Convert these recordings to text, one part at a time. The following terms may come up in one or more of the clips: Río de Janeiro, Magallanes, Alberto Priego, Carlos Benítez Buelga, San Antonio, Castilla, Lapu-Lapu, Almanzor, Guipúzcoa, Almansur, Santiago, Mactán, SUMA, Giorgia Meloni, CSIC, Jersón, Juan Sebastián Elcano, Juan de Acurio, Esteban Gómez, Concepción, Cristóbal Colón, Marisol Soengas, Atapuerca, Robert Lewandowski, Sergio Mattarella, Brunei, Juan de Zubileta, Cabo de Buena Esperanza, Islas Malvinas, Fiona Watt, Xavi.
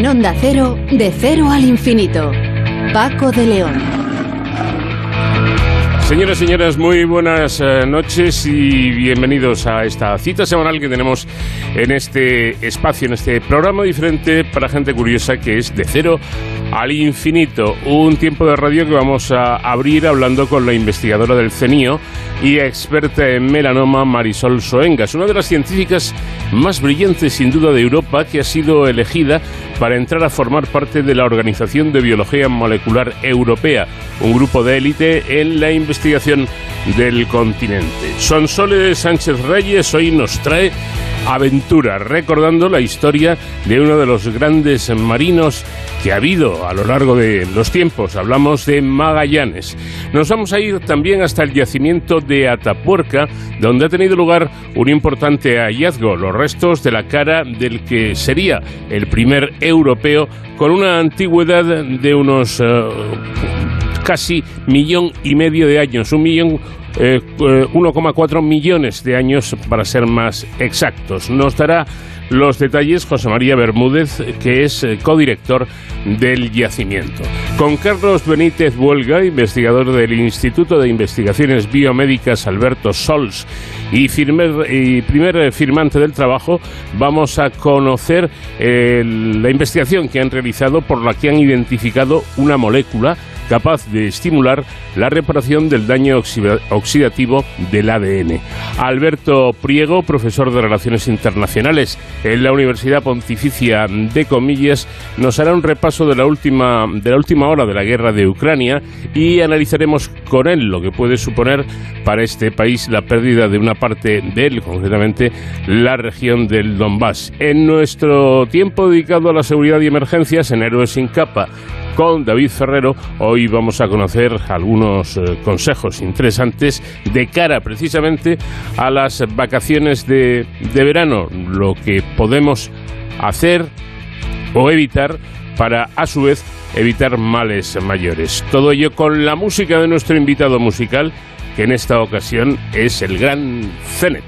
En Onda Cero, de cero al infinito. Paco de León. Señoras y señores, muy buenas noches y bienvenidos a esta cita semanal que tenemos en este espacio, en este programa diferente para gente curiosa que es De Cero al Infinito. Un tiempo de radio que vamos a abrir hablando con la investigadora del CNIO y experta en melanoma Marisol Soengas, una de las científicas más brillantes sin duda de Europa, que ha sido elegida para entrar a formar parte de la Organización de Biología Molecular Europea, un grupo de élite en la investigación del continente. Sonsoles de Sánchez Reyes hoy nos trae Aventura, recordando la historia de uno de los grandes marinos que ha habido a lo largo de los tiempos. Hablamos de Magallanes. Nos vamos a ir también hasta el yacimiento de Atapuerca, donde ha tenido lugar un importante hallazgo, los restos de la cara del que sería el primer europeo, con una antigüedad de unos casi 1,5 millones de años, 1,4 millones de años para ser más exactos. Nos dará los detalles José María Bermúdez, que es codirector del yacimiento. Con Carlos Benítez Buelga, investigador del Instituto de Investigaciones Biomédicas Alberto Sols y primer firmante del trabajo, vamos a conocer la investigación que han realizado por la que han identificado una molécula capaz de estimular la reparación del daño oxidativo del ADN. Alberto Priego, profesor de Relaciones Internacionales en la Universidad Pontificia de Comillas, nos hará un repaso de la última hora de la guerra de Ucrania y analizaremos con él lo que puede suponer para este país la pérdida de una parte de él, concretamente la región del Donbass. En nuestro tiempo dedicado a la seguridad y emergencias, en Héroes sin Capa, con David Ferrero, hoy vamos a conocer algunos consejos interesantes de cara precisamente a las vacaciones de verano, lo que podemos hacer o evitar para, a su vez, evitar males mayores. Todo ello con la música de nuestro invitado musical, que en esta ocasión es el gran Zenet.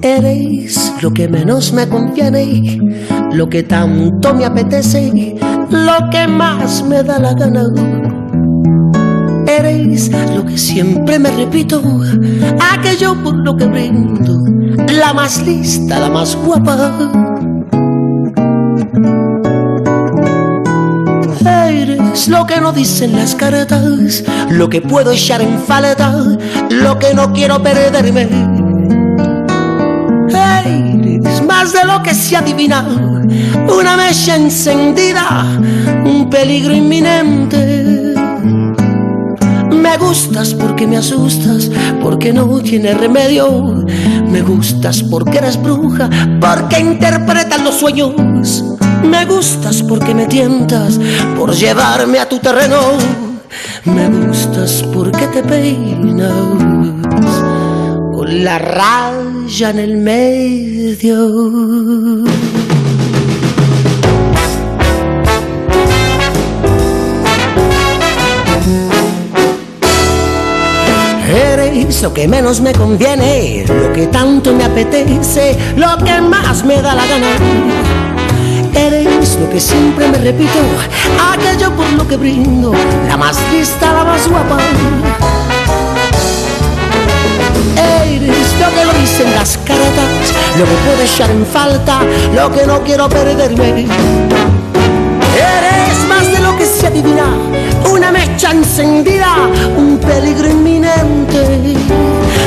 Eres lo que menos me conviene, lo que tanto me apetece, lo que más me da la gana. Eres lo que siempre me repito, aquello por lo que brindo, la más lista, la más guapa. Eres lo que no dicen las cartas, lo que puedo echar en falta, lo que no quiero perderme. Eres más de lo que se adivina, una mecha encendida, un peligro inminente. Me gustas porque me asustas, porque no tiene remedio. Me gustas porque eres bruja, porque interpretas los sueños. Me gustas porque me tientas, por llevarme a tu terreno. Me gustas porque te peinas con la raya en el medio. Eres lo que menos me conviene, lo que tanto me apetece, lo que más me da la gana. Eres lo que siempre me repito, aquello por lo que brindo, la más lista, la más guapa. Eres lo que lo dicen las cartas, lo que puedo echar en falta, lo que no quiero perderme. Eres más de lo que se adivina, una mecha encendida, un peligro inminente.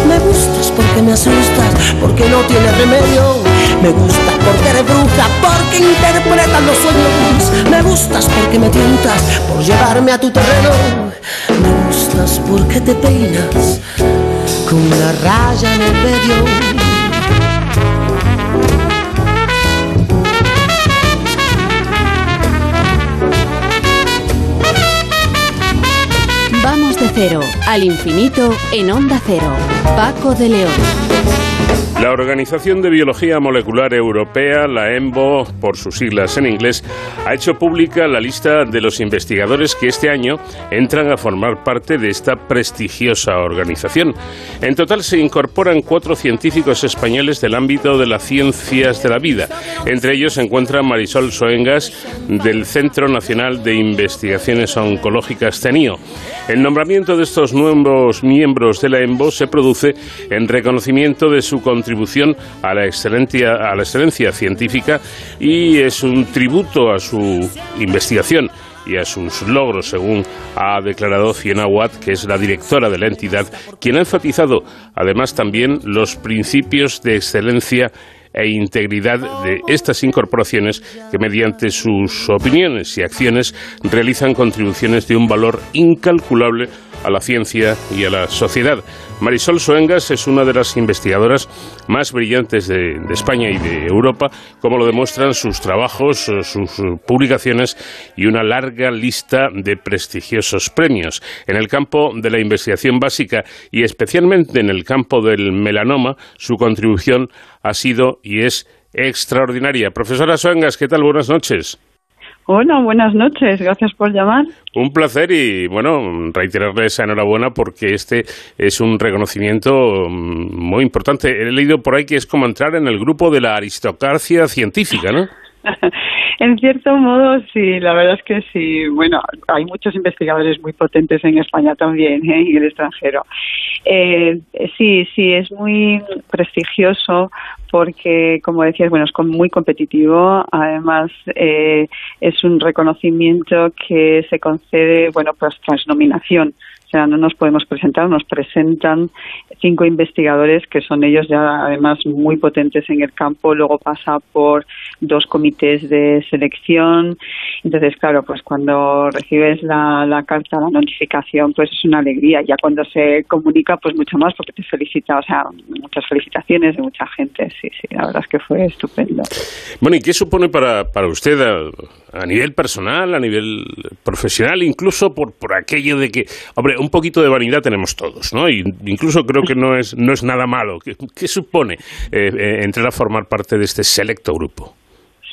Me gustas porque me asustas, porque no tienes remedio. Me gustas porque eres bruja, porque interpretas los sueños. Me gustas porque me tientas, por llevarme a tu terreno. Me gustas porque te peinas con la raya en el medio. Vamos de cero al infinito en Onda Cero. Paco de León. La Organización de Biología Molecular Europea, la EMBO, por sus siglas en inglés, ha hecho pública la lista de los investigadores que este año entran a formar parte de esta prestigiosa organización. En total se incorporan 4 científicos españoles del ámbito de las ciencias de la vida. Entre ellos se encuentra Marisol Soengas, del Centro Nacional de Investigaciones Oncológicas, CNIO. El nombramiento de estos nuevos miembros de la EMBO se produce en reconocimiento de su contribución a la excelencia científica y es un tributo a su investigación y a sus logros, según ha declarado Fiona Watt, que es la directora de la entidad, quien ha enfatizado además también los principios de excelencia e integridad de estas incorporaciones que mediante sus opiniones y acciones realizan contribuciones de un valor incalculable a la ciencia y a la sociedad. Marisol Soengas es una de las investigadoras más brillantes de España y de Europa, como lo demuestran sus trabajos, sus publicaciones y una larga lista de prestigiosos premios. En el campo de la investigación básica y especialmente en el campo del melanoma, su contribución ha sido y es extraordinaria. Profesora Soengas, ¿qué tal? Buenas noches. Hola, buenas noches. Gracias por llamar. Un placer y, bueno, reiterarles enhorabuena porque este es un reconocimiento muy importante. He leído por ahí que es como entrar en el grupo de la aristocracia científica, ¿no? En cierto modo, sí, la verdad es que sí. Bueno, hay muchos investigadores muy potentes en España también, ¿eh? Y en el extranjero. Sí, es muy prestigioso porque, como decías, bueno, es muy competitivo. Además, es un reconocimiento que se concede, bueno, pues tras nominación. O sea, no nos podemos presentar, nos presentan 5 investigadores que son ellos ya además muy potentes en el campo, luego pasa por 2 comités de selección. Entonces, claro, pues cuando recibes la carta, la notificación, pues es una alegría. Ya cuando se comunica, pues mucho más porque te felicita, o sea, muchas felicitaciones de mucha gente. Sí, la verdad es que fue estupendo. Bueno, ¿y qué supone para usted a nivel personal, a nivel profesional, incluso por aquello de que, hombre, un poquito de vanidad tenemos todos, ¿no? Y incluso creo que no es nada malo. ¿Qué supone entrar a formar parte de este selecto grupo?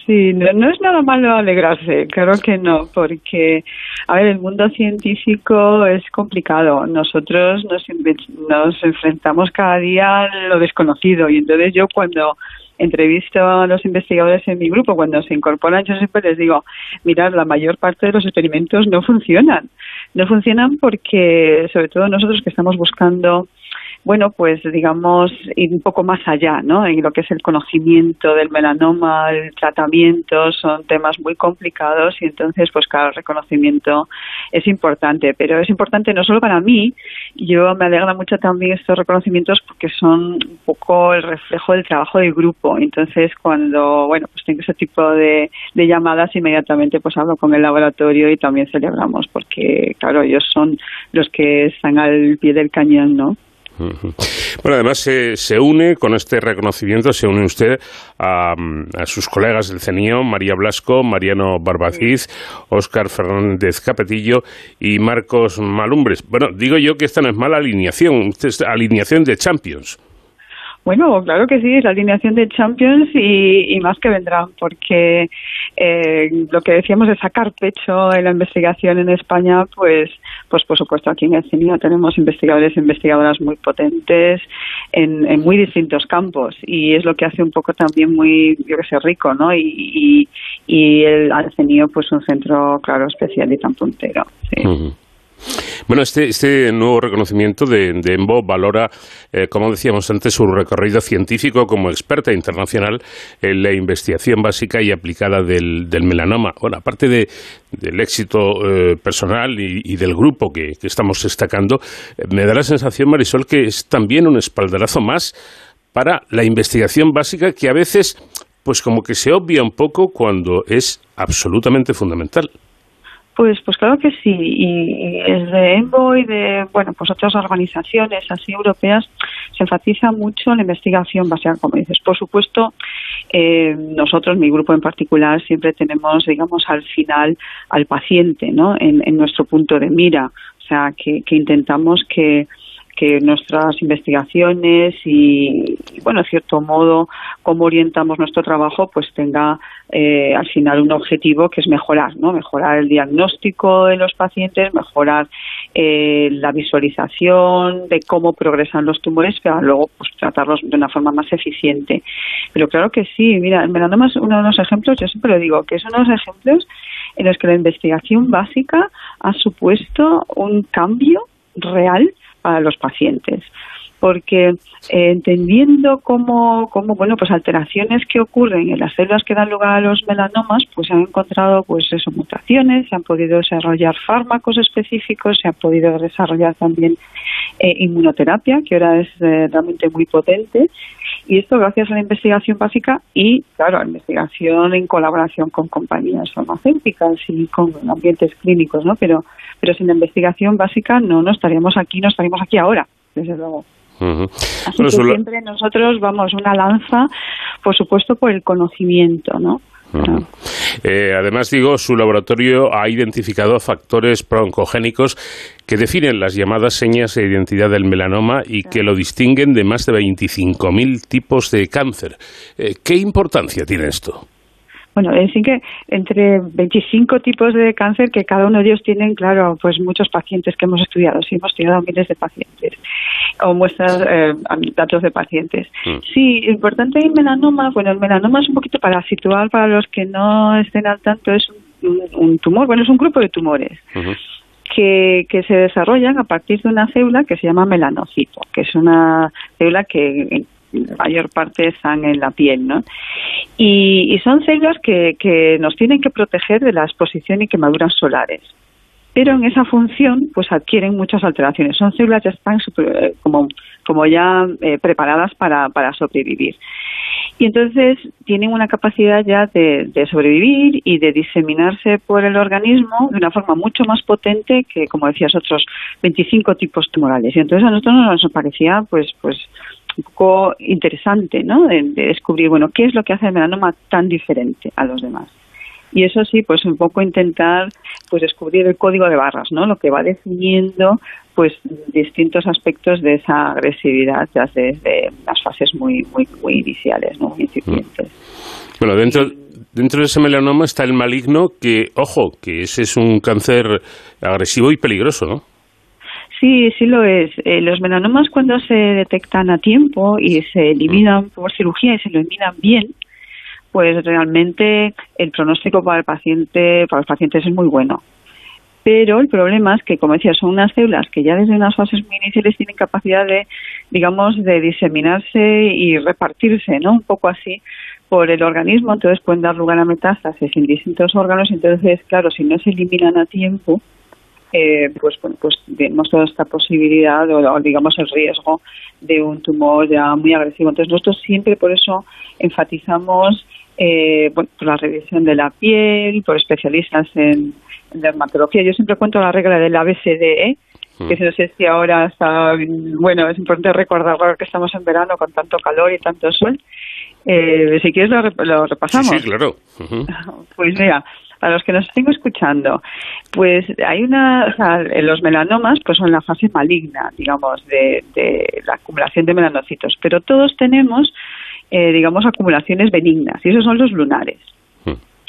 Sí, no es nada malo alegrarse, claro que no, porque, a ver, el mundo científico es complicado. Nosotros nos enfrentamos cada día a lo desconocido y entonces yo cuando entrevisto a los investigadores en mi grupo, cuando se incorporan, yo siempre les digo, mirad, la mayor parte de los experimentos no funcionan porque, sobre todo nosotros que estamos buscando, bueno, pues digamos, ir un poco más allá, ¿no? En lo que es el conocimiento del melanoma, el tratamiento, son temas muy complicados y entonces, pues claro, el reconocimiento es importante, pero es importante no solo para mí, yo me alegra mucho también estos reconocimientos porque son un poco el reflejo del trabajo del grupo, entonces cuando, bueno, pues tengo ese tipo de llamadas, inmediatamente pues hablo con el laboratorio y también celebramos porque, claro, ellos son los que están al pie del cañón, ¿no? Bueno, además se une con este reconocimiento, se une usted a sus colegas del CNIO, María Blasco, Mariano Barbaciz, Óscar Fernández Capetillo y Marcos Malumbres. Bueno, digo yo que esta no es mala alineación, esta es alineación de Champions. Bueno, claro que sí, es la alineación de Champions y más que vendrán, porque lo que decíamos de sacar pecho en la investigación en España, pues por supuesto aquí en el CNIO tenemos investigadores e investigadoras muy potentes en muy distintos campos y es lo que hace un poco también muy, yo que sé, rico, ¿no? Y el CNIO pues un centro, claro, especial y tan puntero, sí. Uh-huh. Bueno, este nuevo reconocimiento de EMBO valora, como decíamos antes, su recorrido científico como experta internacional en la investigación básica y aplicada del melanoma. Bueno, aparte del éxito personal y del grupo que estamos destacando, me da la sensación, Marisol, que es también un espaldarazo más para la investigación básica que a veces, pues como que se obvia un poco cuando es absolutamente fundamental. Pues claro que sí, y desde EMBO y de, bueno, pues otras organizaciones así europeas se enfatiza mucho la investigación básica, como dices. Por supuesto, nosotros, mi grupo en particular, siempre tenemos, digamos, al final al paciente, ¿no? En nuestro punto de mira, o sea, que intentamos que que nuestras investigaciones y bueno, en cierto modo, cómo orientamos nuestro trabajo, pues tenga al final un objetivo que es mejorar, ¿no? Mejorar el diagnóstico de los pacientes, mejorar la visualización de cómo progresan los tumores para luego pues, tratarlos de una forma más eficiente. Pero claro que sí, mira, el melanoma es uno de los ejemplos, yo siempre lo digo, que es uno de los ejemplos en los que la investigación básica ha supuesto un cambio real para los pacientes, porque entendiendo cómo bueno, pues alteraciones que ocurren en las células que dan lugar a los melanomas, pues se han encontrado pues eso, mutaciones, se han podido desarrollar fármacos específicos, se han podido desarrollar también inmunoterapia, que ahora es realmente muy potente, y esto gracias a la investigación básica y, claro, a la investigación en colaboración con compañías farmacéuticas y con ambientes clínicos, ¿no? Pero sin la investigación básica no estaríamos aquí ahora, desde luego. Uh-huh. Así bueno, que siempre nosotros vamos una lanza, por supuesto, por el conocimiento, ¿no? Uh-huh. Además, digo, su laboratorio ha identificado factores broncogénicos que definen las llamadas señas de identidad del melanoma y que lo distinguen de más de 25.000 tipos de cáncer. ¿Qué importancia tiene esto? Bueno, es decir que entre 25 tipos de cáncer que cada uno de ellos tienen, claro, pues muchos pacientes que hemos estudiado, sí, hemos estudiado miles de pacientes o muestras, datos de pacientes. Sí, importante el melanoma, bueno, el melanoma es un poquito para situar para los que no estén al tanto, es un tumor, bueno, es un grupo de tumores. Uh-huh. Que se desarrollan a partir de una célula que se llama melanocito, que es una célula que la mayor parte están en la piel, ¿no? Y son células que nos tienen que proteger de la exposición y quemaduras solares. Pero en esa función pues adquieren muchas alteraciones. Son células que están como ya preparadas para sobrevivir. Y entonces tienen una capacidad ya de sobrevivir y de diseminarse por el organismo de una forma mucho más potente que, como decías, otros 25 tipos tumorales. Y entonces a nosotros nos parecía pues un poco interesante, ¿no? De descubrir, bueno, qué es lo que hace el melanoma tan diferente a los demás. Y eso sí, pues un poco intentar pues descubrir el código de barras, ¿no? Lo que va definiendo pues distintos aspectos de esa agresividad ya desde las fases muy muy muy iniciales, ¿no? Muy incipientes. Bueno, dentro de ese melanoma está el maligno, que ojo, que ese es un cáncer agresivo y peligroso, ¿no? Sí, sí lo es. Los melanomas, cuando se detectan a tiempo y se eliminan por cirugía y se eliminan bien, pues realmente el pronóstico para los pacientes es muy bueno. Pero el problema es que, como decía, son unas células que ya desde unas fases muy iniciales tienen capacidad de diseminarse y repartirse, ¿no? Un poco así por el organismo, entonces pueden dar lugar a metástasis en distintos órganos, entonces, claro, si no se eliminan a tiempo, pues vemos toda esta posibilidad o digamos el riesgo de un tumor ya muy agresivo. Entonces nosotros siempre por eso enfatizamos por la revisión de la piel, por especialistas en dermatología. Yo siempre cuento la regla del ABCDE, que no sé si ahora está, bueno, es importante recordarlo que estamos en verano con tanto calor y tanto sol. Si quieres lo repasamos. Sí, claro. Uh-huh. Pues mira, para los que nos estén escuchando, pues hay los melanomas pues son la fase maligna, digamos, de la acumulación de melanocitos, pero todos tenemos, digamos, acumulaciones benignas, y esos son los lunares.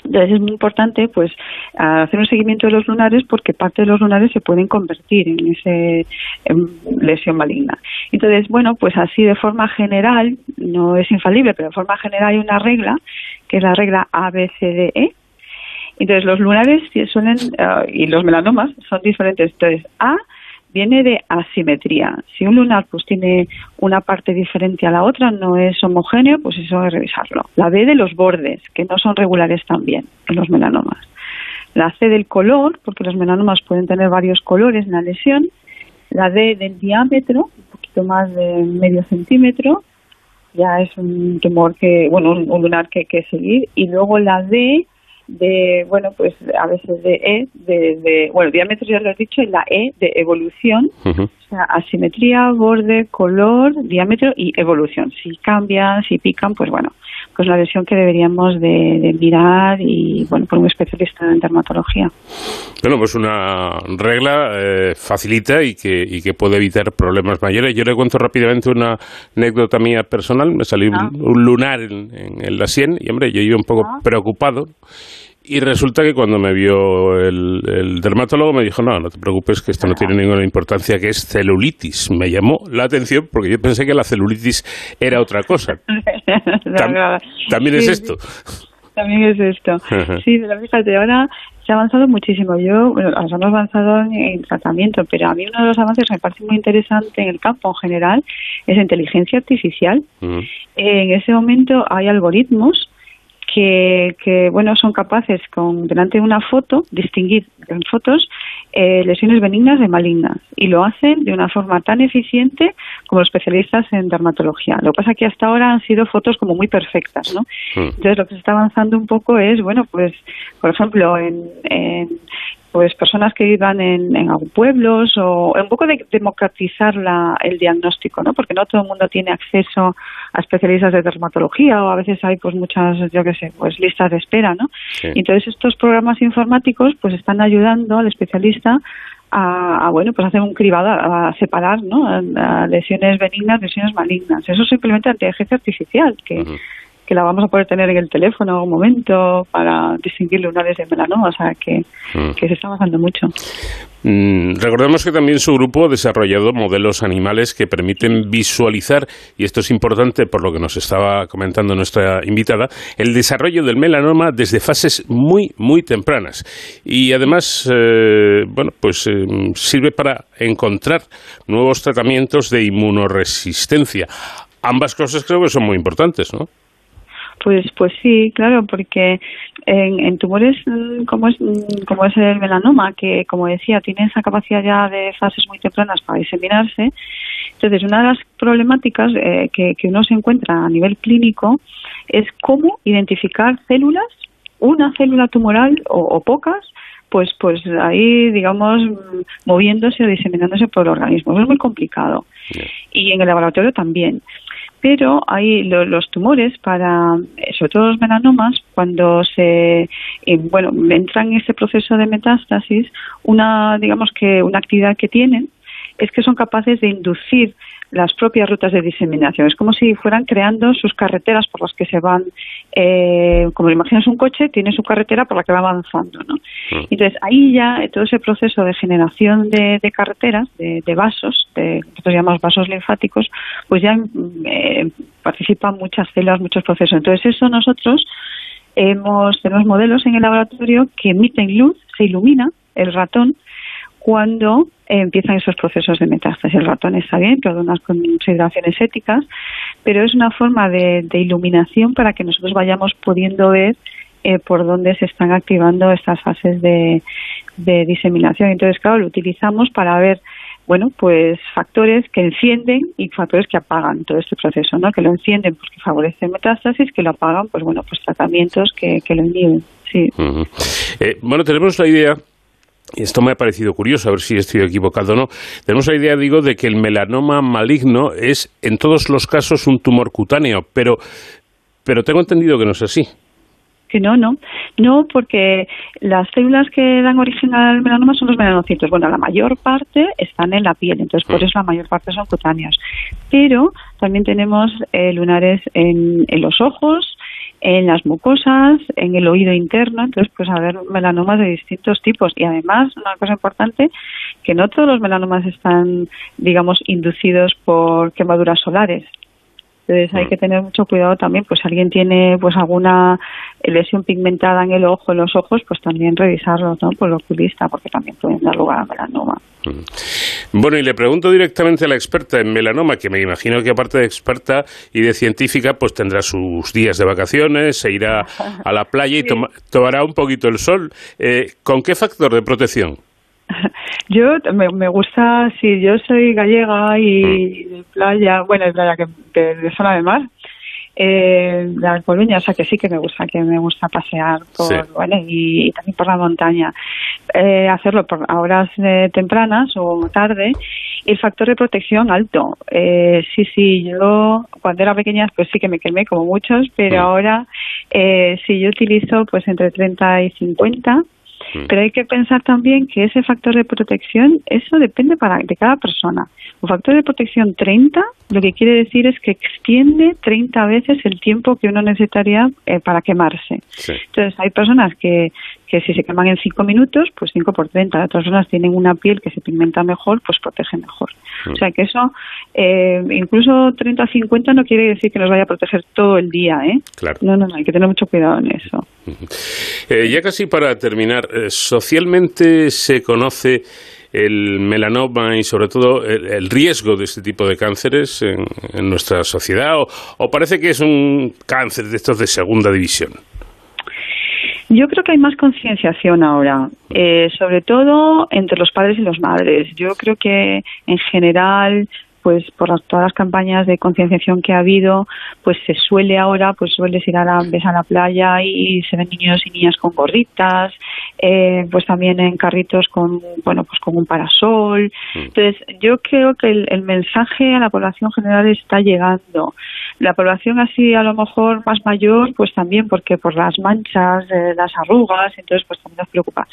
Entonces es muy importante pues hacer un seguimiento de los lunares, porque parte de los lunares se pueden convertir en lesión maligna. Entonces, bueno, pues así de forma general, no es infalible, pero de forma general hay una regla, que es la regla ABCDE. Entonces los lunares suelen, y los melanomas son diferentes. Entonces A viene de asimetría. Si un lunar pues tiene una parte diferente a la otra, no es homogéneo, pues eso hay que revisarlo. La B de los bordes, que no son regulares también en los melanomas. La C del color, porque los melanomas pueden tener varios colores en la lesión. La D del diámetro, un poquito más de medio centímetro. Ya es un tumor un lunar que hay que seguir. Y luego la D diámetro ya lo he dicho, y la E de evolución, uh-huh. O sea, asimetría, borde, color, diámetro y evolución. Si cambian, si pican, pues bueno, pues la versión que deberíamos de mirar y, bueno, por un especialista en dermatología. Bueno, pues una regla facilita y que puede evitar problemas mayores. Yo le cuento rápidamente una anécdota mía personal. Me salió un lunar en la sien y, hombre, yo iba un poco preocupado. Y resulta que cuando me vio el dermatólogo me dijo, no te preocupes, que esto no tiene ninguna importancia, que es celulitis. Me llamó la atención porque yo pensé que la celulitis era otra cosa. También es esto. También es esto. Sí, pero fíjate, ahora se ha avanzado muchísimo. Nos hemos avanzado en tratamiento, pero a mí uno de los avances que me parece muy interesante en el campo en general es la inteligencia artificial. En ese momento hay algoritmos que bueno, son capaces delante de una foto distinguir en fotos lesiones benignas de malignas, y lo hacen de una forma tan eficiente como los especialistas en dermatología. Lo que pasa es que hasta ahora han sido fotos como muy perfectas, ¿no? Entonces lo que se está avanzando un poco es, bueno, pues por ejemplo en personas que vivan en pueblos, o un poco de democratizar el diagnóstico, ¿no? Porque no todo el mundo tiene acceso a especialistas de dermatología, o a veces hay pues muchas, listas de espera, ¿no? Sí. Y entonces estos programas informáticos pues están ayudando al especialista a hacer un cribado, a separar, ¿no?, a lesiones benignas, lesiones malignas. Eso simplemente inteligencia artificial, que la vamos a poder tener en el teléfono en algún momento para distinguir lunares de melanoma, o sea que se está avanzando mucho. Recordemos que también su grupo ha desarrollado modelos animales que permiten visualizar, y esto es importante por lo que nos estaba comentando nuestra invitada, el desarrollo del melanoma desde fases muy, muy tempranas. Y además, sirve para encontrar nuevos tratamientos de inmunorresistencia. Ambas cosas creo que son muy importantes, ¿no? Pues sí, claro, porque en tumores como es el melanoma, que como decía tiene esa capacidad ya de fases muy tempranas para diseminarse, entonces una de las problemáticas que uno se encuentra a nivel clínico es cómo identificar células, una célula tumoral o pocas, pues ahí, digamos, moviéndose o diseminándose por el organismo. Eso es muy complicado. Y en el laboratorio también. Pero hay los tumores, sobre todo los melanomas, cuando entran en ese proceso de metástasis, una actividad que tienen es que son capaces de inducir las propias rutas de diseminación. Es como si fueran creando sus carreteras por las que se van, como imaginas un coche, tiene su carretera por la que va avanzando, ¿no? Entonces, ahí ya todo ese proceso de generación de carreteras, de vasos, nosotros llamamos vasos linfáticos, pues ya participan muchas células, muchos procesos. Entonces, eso nosotros tenemos modelos en el laboratorio que emiten luz, se ilumina el ratón, cuando empiezan esos procesos de metástasis. El ratón está bien, pero de unas consideraciones éticas, pero es una forma de iluminación para que nosotros vayamos pudiendo ver por dónde se están activando estas fases de diseminación. Entonces, claro, lo utilizamos para ver, factores que encienden y factores que apagan todo este proceso, ¿no? Que lo encienden porque favorecen metástasis, que lo apagan, tratamientos que lo inhiben. Sí. Uh-huh. Tenemos la idea. Esto me ha parecido curioso, a ver si estoy equivocado o no. Tenemos la idea, de que el melanoma maligno es, en todos los casos, un tumor cutáneo, pero tengo entendido que no es así. Que no, porque las células que dan origen al melanoma son los melanocitos. La mayor parte están en la piel, entonces por eso la mayor parte son cutáneos. Pero también tenemos lunares en los ojos, en las mucosas, en el oído interno, entonces haber melanomas de distintos tipos. Y además, una cosa importante, que no todos los melanomas están, inducidos por quemaduras solares. Entonces hay que tener mucho cuidado también, si alguien tiene alguna lesión pigmentada en el ojo, en los ojos, también revisarlo, ¿no?, por el oculista, porque también pueden dar lugar a melanoma. Bueno, y le pregunto directamente a la experta en melanoma, que me imagino que aparte de experta y de científica, tendrá sus días de vacaciones, se irá a la playa y tomará un poquito el sol. ¿Con qué factor de protección? Yo me gusta, sí, yo soy gallega y de playa, de zona de mar. de Alcobendas, o sea que sí que me gusta pasear por, sí, ¿vale? Y también por la montaña, hacerlo por a horas tempranas o tarde. El factor de protección alto, sí, yo cuando era pequeña pues sí que me quemé como muchos, pero ahora sí, yo utilizo pues entre 30 y 50, pero hay que pensar también que ese factor de protección, eso depende de cada persona. Un factor de protección 30, lo que quiere decir es que extiende 30 veces el tiempo que uno necesitaría para quemarse. Sí. Entonces, hay personas que si se queman en 5 minutos, pues 5 por 30. Otras personas tienen una piel que se pigmenta mejor, pues protege mejor. O sea que eso, incluso 30 a 50 no quiere decir que nos vaya a proteger todo el día, ¿eh? Claro. No, hay que tener mucho cuidado en eso. Ya casi para terminar, socialmente se conoce el melanoma y sobre todo el riesgo de este tipo de cánceres en nuestra sociedad, o parece que es un cáncer de estos de segunda división. Yo creo que hay más concienciación ahora, sobre todo entre los padres y las madres. Yo creo que en general, pues por todas las campañas de concienciación que ha habido, pues se suele ahora, pues sueles ir a la playa y se ven niños y niñas con gorritas, pues también en carritos con, bueno, pues con un parasol. Entonces, yo creo que el mensaje a la población general está llegando. La población así a lo mejor más mayor, pues también porque por las manchas, las arrugas, entonces pues también nos preocupa.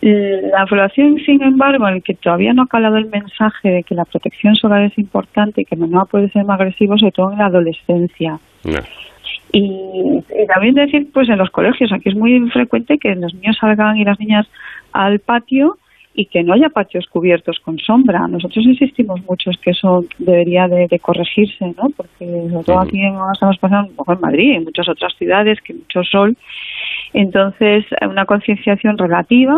La población, sin embargo, en el que todavía no ha calado el mensaje de que la protección solar es importante y que el melanoma puede ser más agresivo, sobre todo en la adolescencia. No. Y también decir, pues en los colegios, aquí es muy frecuente que los niños salgan y las niñas al patio y que no haya patios cubiertos con sombra. Nosotros insistimos mucho que eso debería de corregirse, ¿no? Porque sobre todo aquí estamos pasando un poco en Madrid, en muchas otras ciudades, que hay mucho sol. Entonces, una concienciación relativa,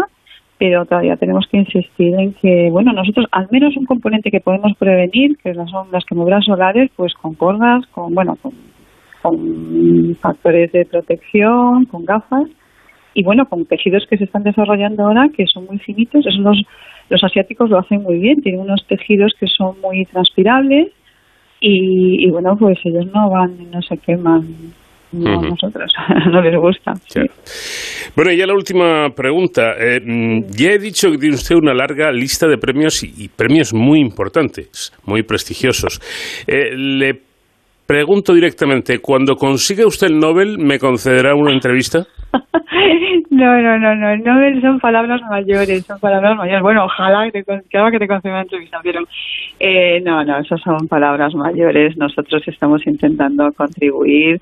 pero todavía tenemos que insistir en que, bueno, nosotros al menos un componente que podemos prevenir, que son las quemaduras solares, pues con cordas, con, bueno, con factores de protección, con gafas, y bueno, con tejidos que se están desarrollando ahora, que son muy finitos. Eso los asiáticos lo hacen muy bien, tienen unos tejidos que son muy transpirables y bueno, pues ellos no van y no se queman. No, nosotros no les gusta. Claro. Sí. Bueno, y ya la última pregunta. Ya he dicho que tiene usted una larga lista de premios y premios muy importantes, muy prestigiosos. Le pregunto directamente, ¿cuando consiga usted el Nobel me concederá una entrevista? No, el Nobel son palabras mayores, Bueno, ojalá que te conceda una entrevista, pero no, esas son palabras mayores. Nosotros estamos intentando contribuir,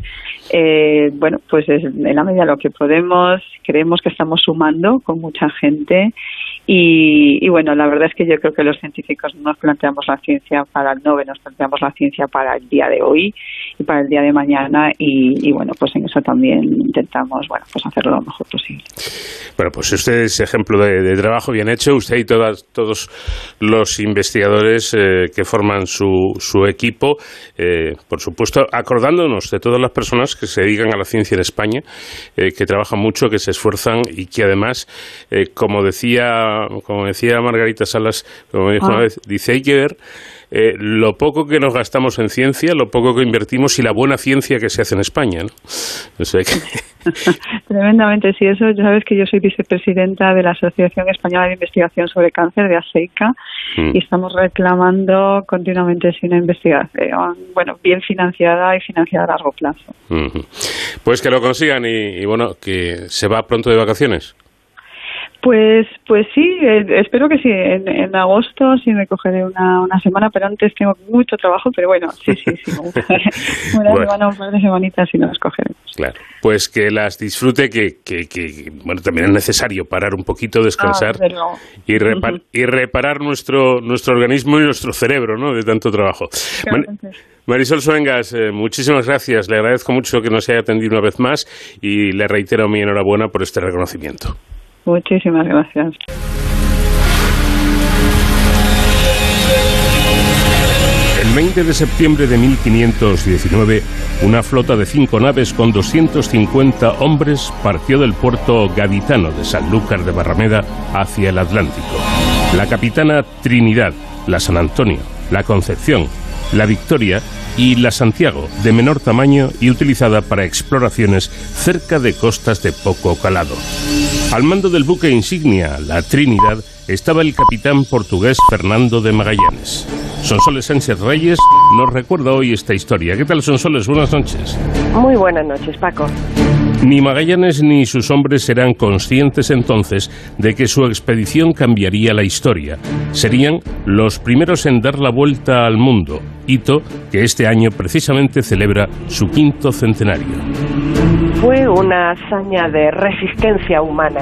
bueno, pues en la medida de lo que podemos. Creemos que estamos sumando con mucha gente y bueno, la verdad es que yo creo que los científicos no nos planteamos la ciencia para el Nobel, nos planteamos la ciencia para el día de hoy y para el día de mañana y bueno, pues en eso también intentamos, bueno, pues hacerlo lo mejor posible. Bueno, pues usted es ejemplo de trabajo bien hecho, usted y todos los investigadores que forman su equipo, por supuesto, acordándonos de todas las personas que se dedican a la ciencia en España, que trabajan mucho, que se esfuerzan y que además, como decía Margarita Salas, como dijo una vez, dice, hay que ver lo poco que nos gastamos en ciencia, lo poco que invertimos y la buena ciencia que se hace en España, ¿no? O sea que... Tremendamente, sí, eso, ya sabes que yo soy vicepresidenta de la Asociación Española de Investigación sobre Cáncer, de ASEICA, y estamos reclamando continuamente una investigación, bueno, bien financiada y financiada a largo plazo. Pues que lo consigan y bueno, que se va pronto de vacaciones. Pues sí, espero que sí. En agosto sí me cogeré una semana, pero antes tengo mucho trabajo, pero bueno, sí. Una semana, un par de semanitas y no las cogeremos. Claro, pues que las disfrute, que bueno, también es necesario parar un poquito, descansar y reparar nuestro organismo y nuestro cerebro, ¿no? De tanto trabajo. Marisol Soengas, muchísimas gracias. Le agradezco mucho que nos haya atendido una vez más y le reitero mi enhorabuena por este reconocimiento. Muchísimas gracias. El 20 de septiembre de 1519, una flota de 5 naves con 250 hombres partió del puerto gaditano de Sanlúcar de Barrameda hacia el Atlántico. La capitana Trinidad, la San Antonio, la Concepción, la Victoria y la Santiago, de menor tamaño y utilizada para exploraciones cerca de costas de poco calado. Al mando del buque insignia, la Trinidad, estaba el capitán portugués Fernando de Magallanes. Sonsoles Sánchez Reyes nos recuerda hoy esta historia. ¿Qué tal, Sonsoles? Buenas noches. Muy buenas noches, Paco. Ni Magallanes ni sus hombres eran conscientes entonces de que su expedición cambiaría la historia. Serían los primeros en dar la vuelta al mundo, hito que este año precisamente celebra su 5º centenario. Fue una hazaña de resistencia humana.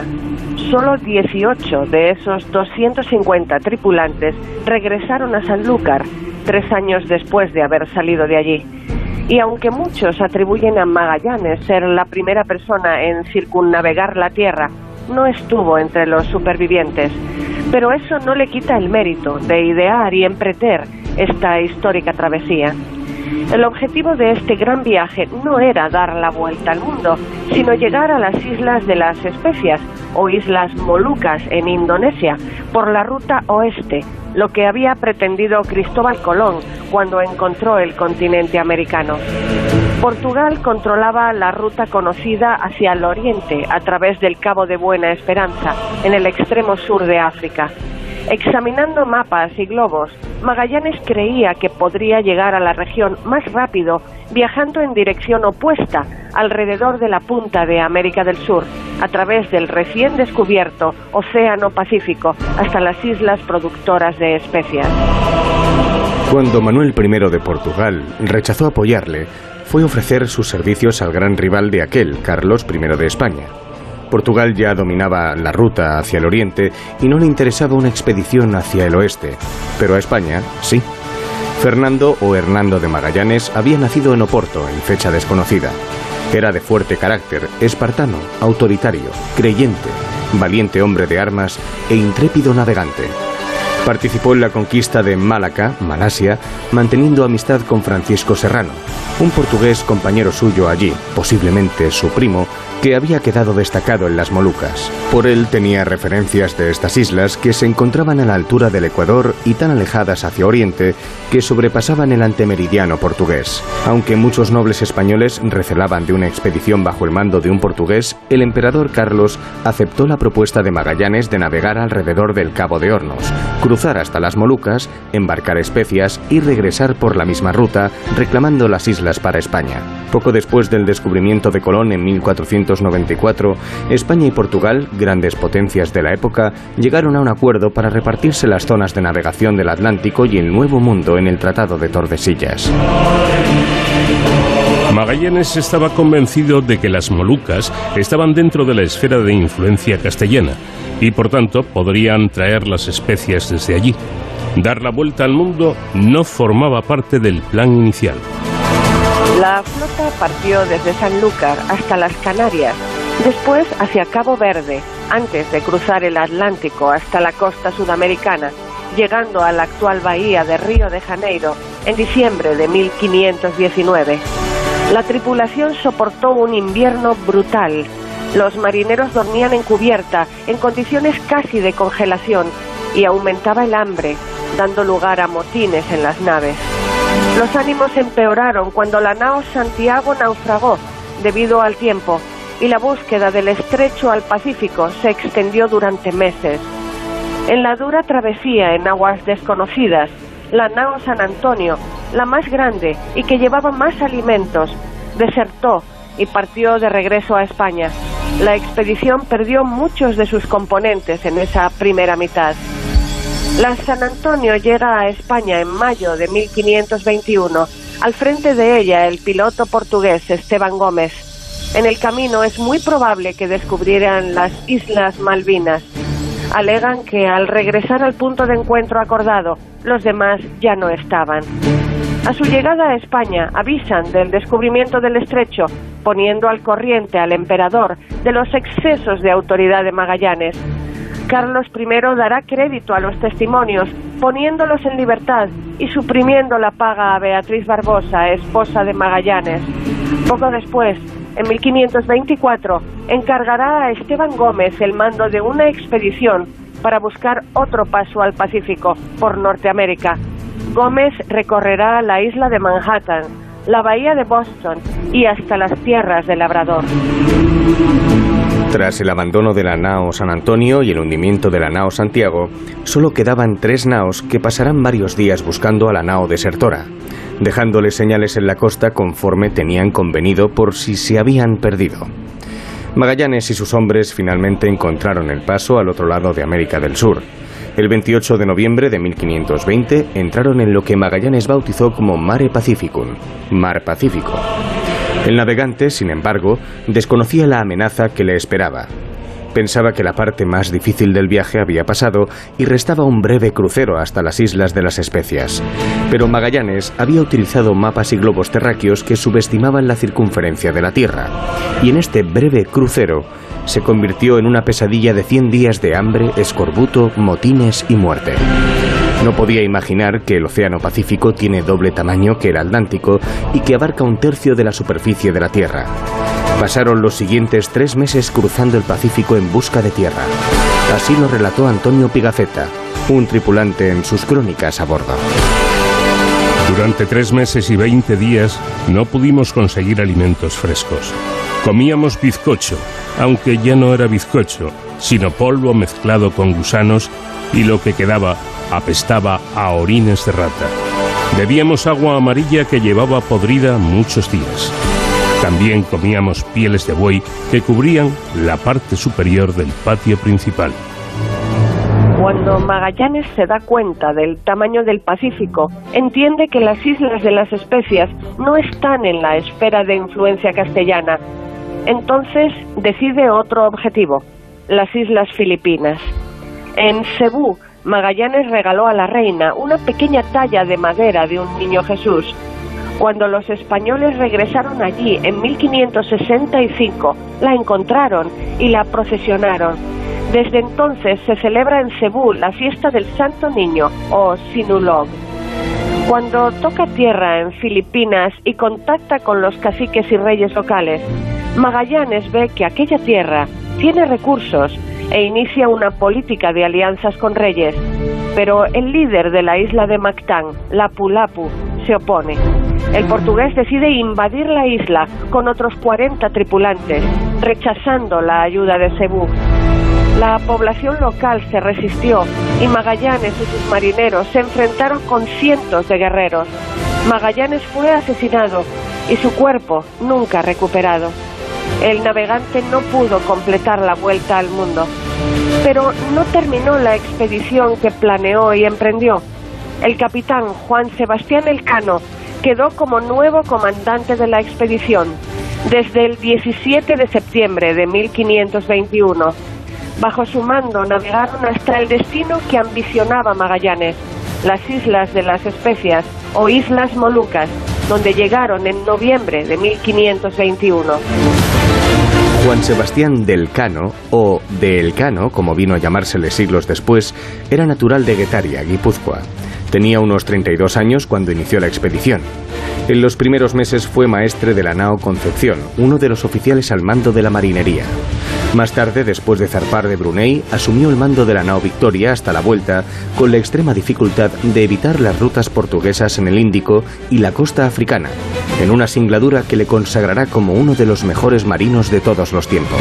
Solo 18 de esos 250 tripulantes regresaron a Sanlúcar 3 años después de haber salido de allí. Y aunque muchos atribuyen a Magallanes ser la primera persona en circunnavegar la Tierra, no estuvo entre los supervivientes. Pero eso no le quita el mérito de idear y emprender esta histórica travesía. El objetivo de este gran viaje no era dar la vuelta al mundo, sino llegar a las Islas de las Especias, o Islas Molucas en Indonesia, por la ruta oeste, lo que había pretendido Cristóbal Colón cuando encontró el continente americano. Portugal controlaba la ruta conocida hacia el oriente a través del Cabo de Buena Esperanza, en el extremo sur de África. Examinando mapas y globos, Magallanes creía que podría llegar a la región más rápido viajando en dirección opuesta, alrededor de la punta de América del Sur, a través del recién descubierto Océano Pacífico, hasta las islas productoras de especias. Cuando Manuel I de Portugal rechazó apoyarle, fue ofrecer sus servicios al gran rival de aquel, Carlos I de España. Portugal ya dominaba la ruta hacia el oriente y no le interesaba una expedición hacia el oeste, pero a España sí. Fernando o Hernando de Magallanes había nacido en Oporto en fecha desconocida. Era de fuerte carácter, espartano, autoritario, creyente, valiente hombre de armas e intrépido navegante. Participó en la conquista de Malaca, Malasia, manteniendo amistad con Francisco Serrano, un portugués compañero suyo allí, posiblemente su primo, que había quedado destacado en las Molucas. Por él tenía referencias de estas islas que se encontraban a la altura del Ecuador y tan alejadas hacia oriente que sobrepasaban el antemeridiano portugués. Aunque muchos nobles españoles recelaban de una expedición bajo el mando de un portugués, el emperador Carlos aceptó la propuesta de Magallanes de navegar alrededor del Cabo de Hornos, cruzar hasta las Molucas, embarcar especias y regresar por la misma ruta, reclamando las islas para España. Poco después del descubrimiento de Colón en 1494, España y Portugal, grandes potencias de la época, llegaron a un acuerdo para repartirse las zonas de navegación del Atlántico y el Nuevo Mundo en el Tratado de Tordesillas. Magallanes estaba convencido de que las Molucas estaban dentro de la esfera de influencia castellana y, por tanto, podrían traer las especias desde allí. Dar la vuelta al mundo no formaba parte del plan inicial. La flota partió desde Sanlúcar hasta las Canarias, después hacia Cabo Verde, antes de cruzar el Atlántico hasta la costa sudamericana, llegando a la actual bahía de Río de Janeiro en diciembre de 1519. La tripulación soportó un invierno brutal. Los marineros dormían en cubierta, en condiciones casi de congelación, y aumentaba el hambre, dando lugar a motines en las naves. Los ánimos empeoraron cuando la nao Santiago naufragó debido al tiempo y la búsqueda del estrecho al Pacífico se extendió durante meses. En la dura travesía en aguas desconocidas, la nao San Antonio, la más grande y que llevaba más alimentos, desertó y partió de regreso a España. La expedición perdió muchos de sus componentes en esa primera mitad. La San Antonio llega a España en mayo de 1521, al frente de ella el piloto portugués Esteban Gómez. En el camino es muy probable que descubrieran las Islas Malvinas. Alegan que al regresar al punto de encuentro acordado, los demás ya no estaban. A su llegada a España avisan del descubrimiento del estrecho, poniendo al corriente al emperador de los excesos de autoridad de Magallanes. Carlos I dará crédito a los testimonios, poniéndolos en libertad y suprimiendo la paga a Beatriz Barbosa, esposa de Magallanes. Poco después, en 1524, encargará a Esteban Gómez el mando de una expedición para buscar otro paso al Pacífico por Norteamérica. Gómez recorrerá la isla de Manhattan, la bahía de Boston y hasta las tierras de Labrador. Tras el abandono de la nao San Antonio y el hundimiento de la nao Santiago, solo quedaban 3 naos que pasarán varios días buscando a la nao desertora, dejándoles señales en la costa conforme tenían convenido por si se habían perdido. Magallanes y sus hombres finalmente encontraron el paso al otro lado de América del Sur. El 28 de noviembre de 1520 entraron en lo que Magallanes bautizó como Mare Pacificum, Mar Pacífico. El navegante, sin embargo, desconocía la amenaza que le esperaba. Pensaba que la parte más difícil del viaje había pasado y restaba un breve crucero hasta las Islas de las Especias. Pero Magallanes había utilizado mapas y globos terráqueos que subestimaban la circunferencia de la Tierra, y en este breve crucero se convirtió en una pesadilla de 100 días de hambre, escorbuto, motines y muerte. No podía imaginar que el Océano Pacífico tiene doble tamaño que el Atlántico y que abarca 1/3 de la superficie de la Tierra. Pasaron los siguientes 3 meses cruzando el Pacífico en busca de tierra. Así lo relató Antonio Pigafetta, un tripulante, en sus crónicas a bordo. Durante 3 meses y 20 días no pudimos conseguir alimentos frescos. Comíamos bizcocho, aunque ya no era bizcocho, sino polvo mezclado con gusanos, y lo que quedaba apestaba a orines de rata. Bebíamos agua amarilla que llevaba podrida muchos días. También comíamos pieles de buey que cubrían la parte superior del patio principal. Cuando Magallanes se da cuenta del tamaño del Pacífico, entiende que las Islas de las Especias no están en la esfera de influencia castellana. Entonces decide otro objetivo: las Islas Filipinas. En Cebú, Magallanes regaló a la reina una pequeña talla de madera de un niño Jesús. Cuando los españoles regresaron allí en 1565, la encontraron y la procesionaron. Desde entonces se celebra en Cebú la fiesta del Santo Niño, o Sinulog. Cuando toca tierra en Filipinas y contacta con los caciques y reyes locales, Magallanes ve que aquella tierra tiene recursos e inicia una política de alianzas con reyes. Pero el líder de la isla de Mactán, Lapu-Lapu, se opone. El portugués decide invadir la isla con otros 40 tripulantes, rechazando la ayuda de Cebú. La población local se resistió y Magallanes y sus marineros se enfrentaron con cientos de guerreros. Magallanes fue asesinado y su cuerpo nunca recuperado. El navegante no pudo completar la vuelta al mundo, pero no terminó la expedición que planeó y emprendió. El capitán Juan Sebastián Elcano quedó como nuevo comandante de la expedición desde el 17 de septiembre de 1521. Bajo su mando navegaron hasta el destino que ambicionaba Magallanes, las Islas de las Especias o Islas Molucas, donde llegaron en noviembre de 1521. Juan Sebastián de Elcano, o de Elcano, como vino a llamársele siglos después, era natural de Guetaria, Guipúzcoa. Tenía unos 32 años cuando inició la expedición. En los primeros meses fue maestre de la nao Concepción, uno de los oficiales al mando de la marinería. Más tarde, después de zarpar de Brunei, asumió el mando de la nao Victoria hasta la vuelta, con la extrema dificultad de evitar las rutas portuguesas en el Índico y la costa africana, en una singladura que le consagrará como uno de los mejores marinos de todos los tiempos.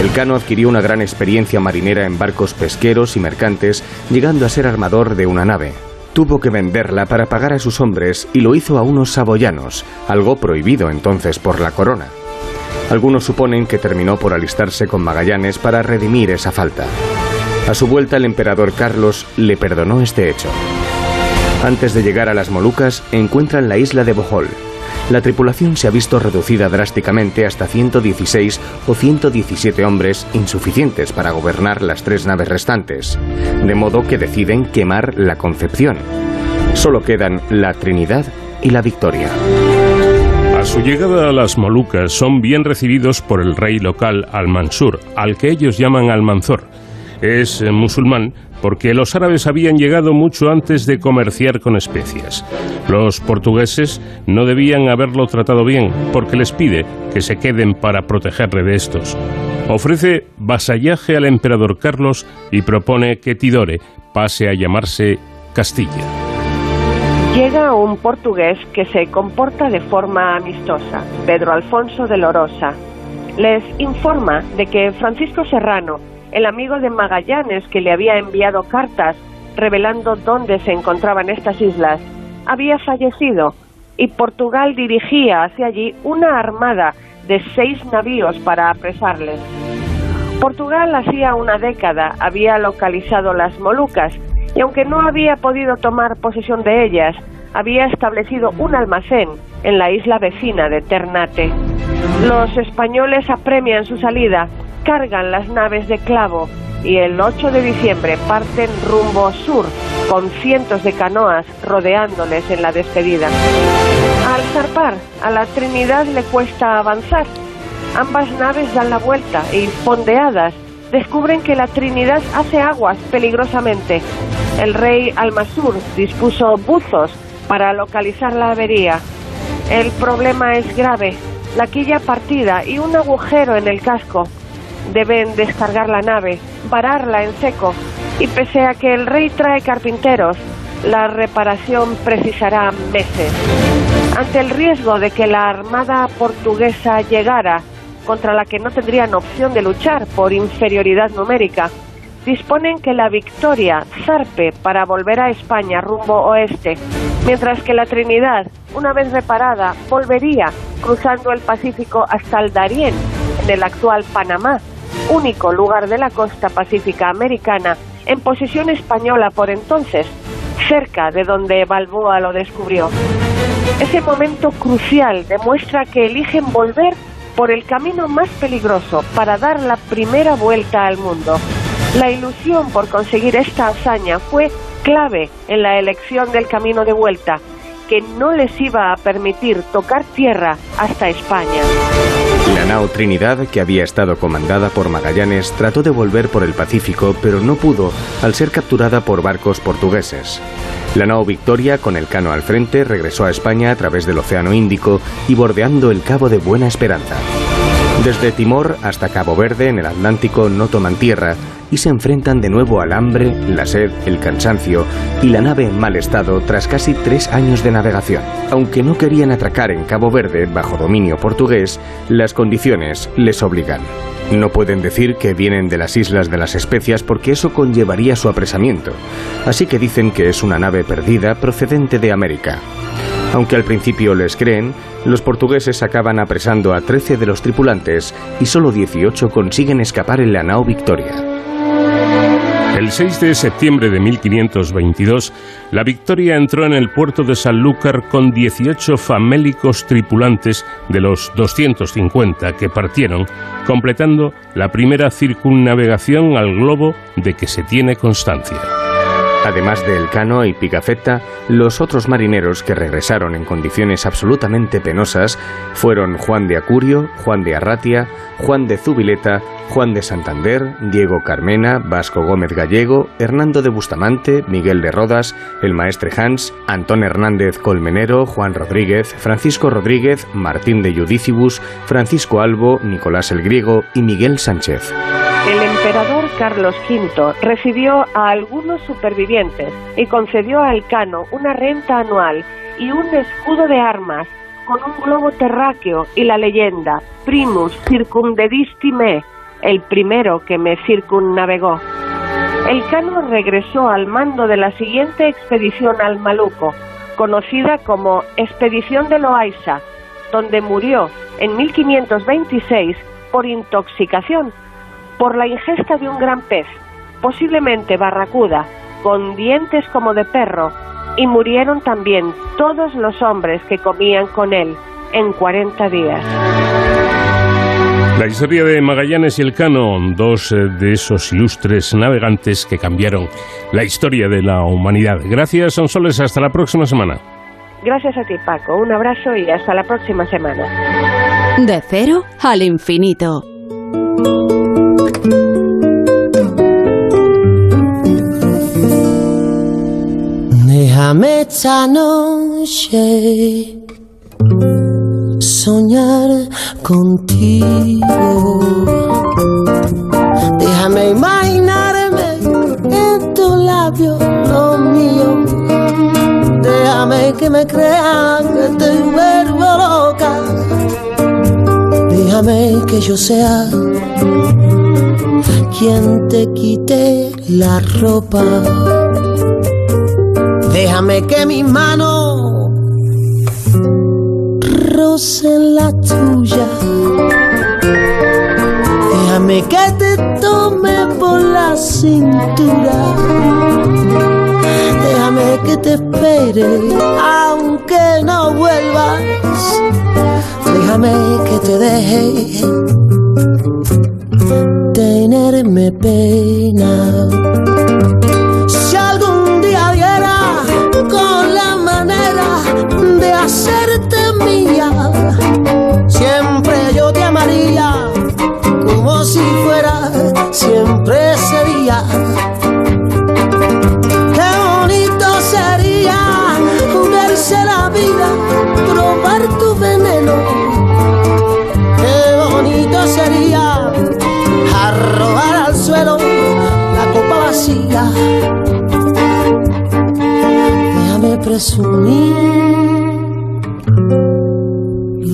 Elcano adquirió una gran experiencia marinera en barcos pesqueros y mercantes, llegando a ser armador de una nave. Tuvo que venderla para pagar a sus hombres y lo hizo a unos saboyanos, algo prohibido entonces por la corona. Algunos suponen que terminó por alistarse con Magallanes para redimir esa falta. A su vuelta, el emperador Carlos le perdonó este hecho. Antes de llegar a las Molucas, encuentran la isla de Bohol. La tripulación se ha visto reducida drásticamente hasta 116 o 117 hombres, insuficientes para gobernar las 3 naves restantes, de modo que deciden quemar la Concepción. Solo quedan la Trinidad y la Victoria. A su llegada a las Molucas son bien recibidos por el rey local Almansur, al que ellos llaman Almanzor. Es musulmán porque los árabes habían llegado mucho antes de comerciar con especias. Los portugueses no debían haberlo tratado bien, porque les pide que se queden para protegerle de estos. Ofrece vasallaje al emperador Carlos y propone que Tidore pase a llamarse Castilla. Llega un portugués que se comporta de forma amistosa, Pedro Alfonso de Lorosa. Les informa de que Francisco Serrano, el amigo de Magallanes que le había enviado cartas revelando dónde se encontraban estas islas, había fallecido y Portugal dirigía hacia allí una armada de 6 navíos para apresarles. Portugal hacía una década había localizado las Molucas y aunque no había podido tomar posesión de ellas, había establecido un almacén en la isla vecina de Ternate. Los españoles apremian su salida, cargan las naves de clavo y el 8 de diciembre parten rumbo sur con cientos de canoas rodeándoles en la despedida. Al zarpar, a la Trinidad le cuesta avanzar. Ambas naves dan la vuelta y, fondeadas, descubren que la Trinidad hace aguas peligrosamente. El rey Almasur dispuso buzos para localizar la avería. El problema es grave, la quilla partida y un agujero en el casco. Deben descargar la nave, vararla en seco, y pese a que el rey trae carpinteros, la reparación precisará meses. Ante el riesgo de que la armada portuguesa llegara, contra la que no tendrían opción de luchar por inferioridad numérica, disponen que la Victoria zarpe para volver a España rumbo oeste, mientras que la Trinidad, una vez reparada, volvería cruzando el Pacífico hasta el Darién, en el actual Panamá, único lugar de la costa pacífica americana en posesión española por entonces, cerca de donde Balboa lo descubrió. Ese momento crucial demuestra que eligen volver por el camino más peligroso para dar la primera vuelta al mundo. La ilusión por conseguir esta hazaña fue clave en la elección del camino de vuelta, que no les iba a permitir tocar tierra hasta España. La nao Trinidad, que había estado comandada por Magallanes, trató de volver por el Pacífico, pero no pudo al ser capturada por barcos portugueses. La nao Victoria, con Elcano al frente, regresó a España a través del Océano Índico y bordeando el Cabo de Buena Esperanza. Desde Timor hasta Cabo Verde, en el Atlántico, no toman tierra y se enfrentan de nuevo al hambre, la sed, el cansancio y la nave en mal estado tras casi 3 años de navegación. Aunque no querían atracar en Cabo Verde, bajo dominio portugués, las condiciones les obligan. No pueden decir que vienen de las Islas de las Especias porque eso conllevaría su apresamiento. Así que dicen que es una nave perdida procedente de América. Aunque al principio les creen, los portugueses acaban apresando a 13 de los tripulantes y solo 18 consiguen escapar en la nao Victoria. El 6 de septiembre de 1522, la Victoria entró en el puerto de Sanlúcar con 18 famélicos tripulantes de los 250 que partieron, completando la primera circunnavegación al globo de que se tiene constancia. Además de Elcano y Pigafetta, los otros marineros que regresaron en condiciones absolutamente penosas fueron Juan de Acurio, Juan de Arratia, Juan de Zubileta, Juan de Santander, Diego Carmena, Vasco Gómez Gallego, Hernando de Bustamante, Miguel de Rodas, el maestre Hans, Antón Hernández Colmenero, Juan Rodríguez, Francisco Rodríguez, Martín de Judicibus, Francisco Albo, Nicolás el Griego y Miguel Sánchez. El emperador Carlos V recibió a algunos supervivientes y concedió a Elcano una renta anual y un escudo de armas con un globo terráqueo y la leyenda Primus circumdedisti me, el primero que me circunnavegó. Elcano regresó al mando de la siguiente expedición al Maluco, conocida como Expedición de Loaiza, donde murió en 1526 por intoxicación, por la ingesta de un gran pez, posiblemente barracuda, con dientes como de perro, y murieron también todos los hombres que comían con él en 40 días. La historia de Magallanes y Elcano, dos de esos ilustres navegantes que cambiaron la historia de la humanidad. Gracias, Sonsoles, hasta la próxima semana. Gracias a ti, Paco, un abrazo y hasta la próxima semana. De cero al infinito. A medianoche soñar contigo, déjame imaginarme en tu labio lo mío, déjame que yo sea quien te quite la ropa. Déjame que mis manos rocen la tuya. Déjame que te tome por la cintura. Déjame que te espere aunque no vuelvas. Déjame que te deje tenerme pena. Si algún día viera con la manera de hacerte mía, siempre yo te amaría como si fuera siempre ese día. Qué bonito sería verse la vida, probar tu veneno. Qué bonito sería arrojar al suelo la copa vacía. Déjame presumir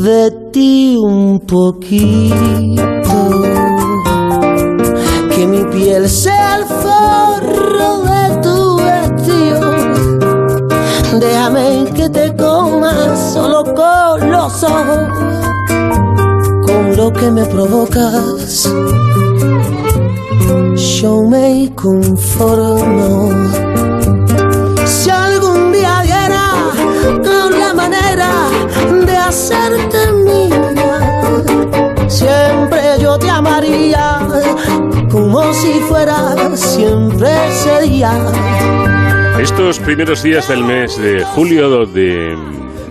de ti un poquito, que mi piel sea el forro de tu vestido. Déjame que te comas solo con los ojos, con lo que me provocas yo me conformo. Si algún día viera con la manera de hacerte mía, siempre yo te amaría como si fuera siempre ese día. Estos primeros días del mes de julio de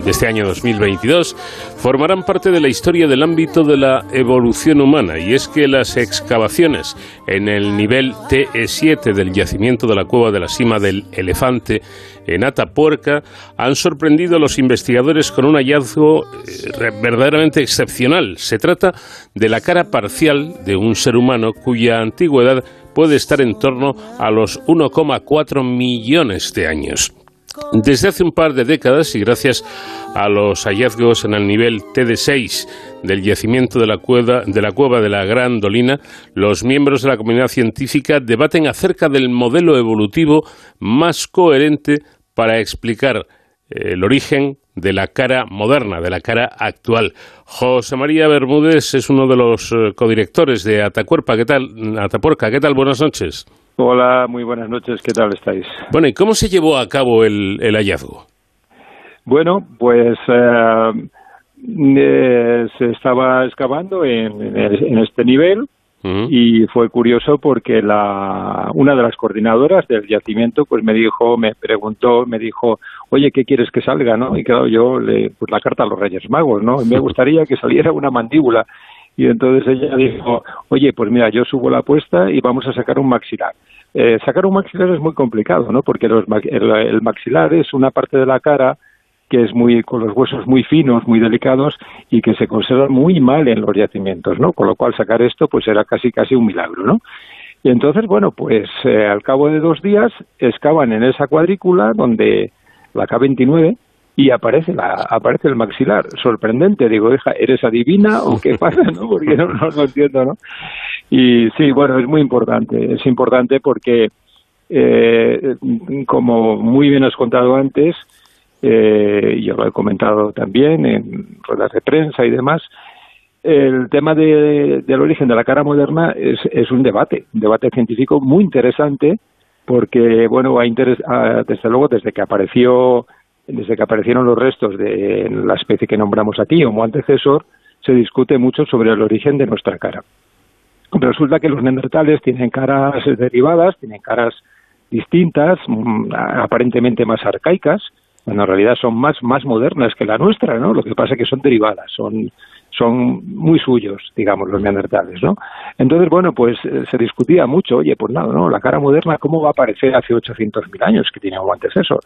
este año 2022 formarán parte de la historia del ámbito de la evolución humana, y es que las excavaciones en el nivel TE7 del yacimiento de la cueva de la Cima del Elefante en Atapuerca han sorprendido a los investigadores con un hallazgo verdaderamente excepcional. Se trata de la cara parcial de un ser humano cuya antigüedad puede estar en torno a los 1,4 millones de años. Desde hace un par de décadas, y gracias a los hallazgos en el nivel TD6 del yacimiento de la cueva de la Gran Dolina, los miembros de la comunidad científica debaten acerca del modelo evolutivo más coherente para explicar el origen de la cara moderna, de la cara actual. José María Bermúdez es uno de los codirectores de Atapuerca. ¿Qué tal? Atapuerca, ¿qué tal? Buenas noches. Hola, muy buenas noches, ¿qué tal estáis? Bueno, ¿y cómo se llevó a cabo el hallazgo? Bueno, pues se estaba excavando en este nivel. Y fue curioso porque una de las coordinadoras del yacimiento pues me preguntó, oye, ¿qué quieres que salga, no? Y claro, yo pues la carta a los Reyes Magos, ¿no? Me gustaría que saliera una mandíbula. Y entonces ella dijo, oye, pues mira, yo subo la apuesta y vamos a sacar un maxilar. Sacar un maxilar es muy complicado, ¿no? Porque el maxilar es una parte de la cara que es con los huesos muy finos, muy delicados, y que se conservan muy mal en los yacimientos, ¿no? Con lo cual sacar esto pues era casi un milagro, ¿no? Y entonces, bueno, pues al cabo de 2 días excavan en esa cuadrícula donde la K29, y aparece el maxilar. Sorprendente, digo, hija, ¿eres adivina o qué pasa, no? Porque no entiendo, ¿no? Y sí, bueno, es importante porque, como muy bien has contado antes, yo lo he comentado también en ruedas de prensa y demás, el tema del origen de la cara moderna es un debate científico muy interesante porque, bueno, desde luego, desde que aparecieron los restos de la especie que nombramos aquí como antecesor, se discute mucho sobre el origen de nuestra cara. Resulta que los neandertales tienen caras derivadas, tienen caras distintas, aparentemente más arcaicas, cuando en realidad son más modernas que la nuestra, ¿no? Lo que pasa es que son derivadas, son muy suyos, digamos, los neandertales, ¿no? Entonces, bueno, pues se discutía mucho, oye, pues nada, ¿no? La cara moderna, ¿cómo va a aparecer hace 800.000 años que tiene un antecesor?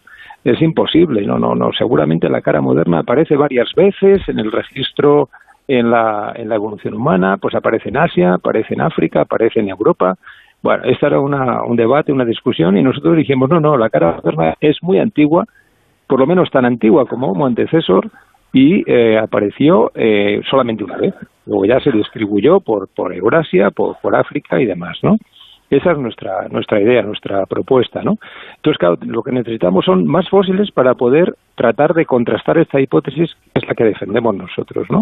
Es imposible, no, seguramente la cara moderna aparece varias veces en el registro en la evolución humana, pues aparece en Asia, aparece en África, aparece en Europa. Bueno, esta era un debate, una discusión, y nosotros dijimos, no, la cara moderna es muy antigua, por lo menos tan antigua como antecesor, y apareció solamente una vez, luego ya se distribuyó por Eurasia, por África y demás, ¿no? Esa es nuestra idea, nuestra propuesta, ¿no? Entonces, claro, lo que necesitamos son más fósiles para poder tratar de contrastar esta hipótesis, que es la que defendemos nosotros, ¿no?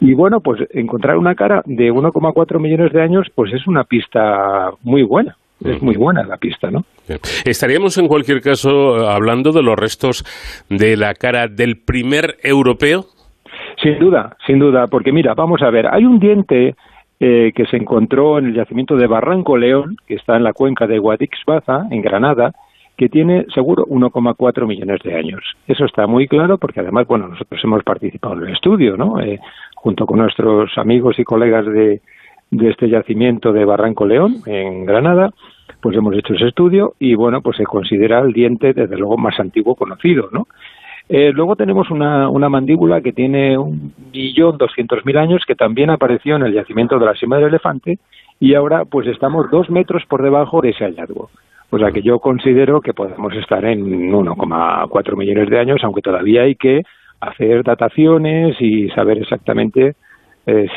Y bueno, pues encontrar una cara de 1,4 millones de años, pues es una pista muy buena. Es muy buena la pista, ¿no? Estaríamos, en cualquier caso, hablando de los restos de la cara del primer europeo. Sin duda, porque mira, vamos a ver, hay un diente que se encontró en el yacimiento de Barranco León, que está en la cuenca de Guadix-Baza, en Granada, que tiene seguro 1,4 millones de años. Eso está muy claro porque además, bueno, nosotros hemos participado en el estudio, ¿no? Junto con nuestros amigos y colegas de este yacimiento de Barranco León, en Granada, pues hemos hecho ese estudio y, bueno, pues se considera el diente, desde luego, más antiguo conocido, ¿no? Luego tenemos una mandíbula que tiene 1.200.000 años, que también apareció en el yacimiento de la Cima del Elefante, y ahora, pues, estamos 2 metros por debajo de ese hallazgo. O sea, que yo considero que podemos estar en 1,4 millones de años, aunque todavía hay que hacer dataciones y saber exactamente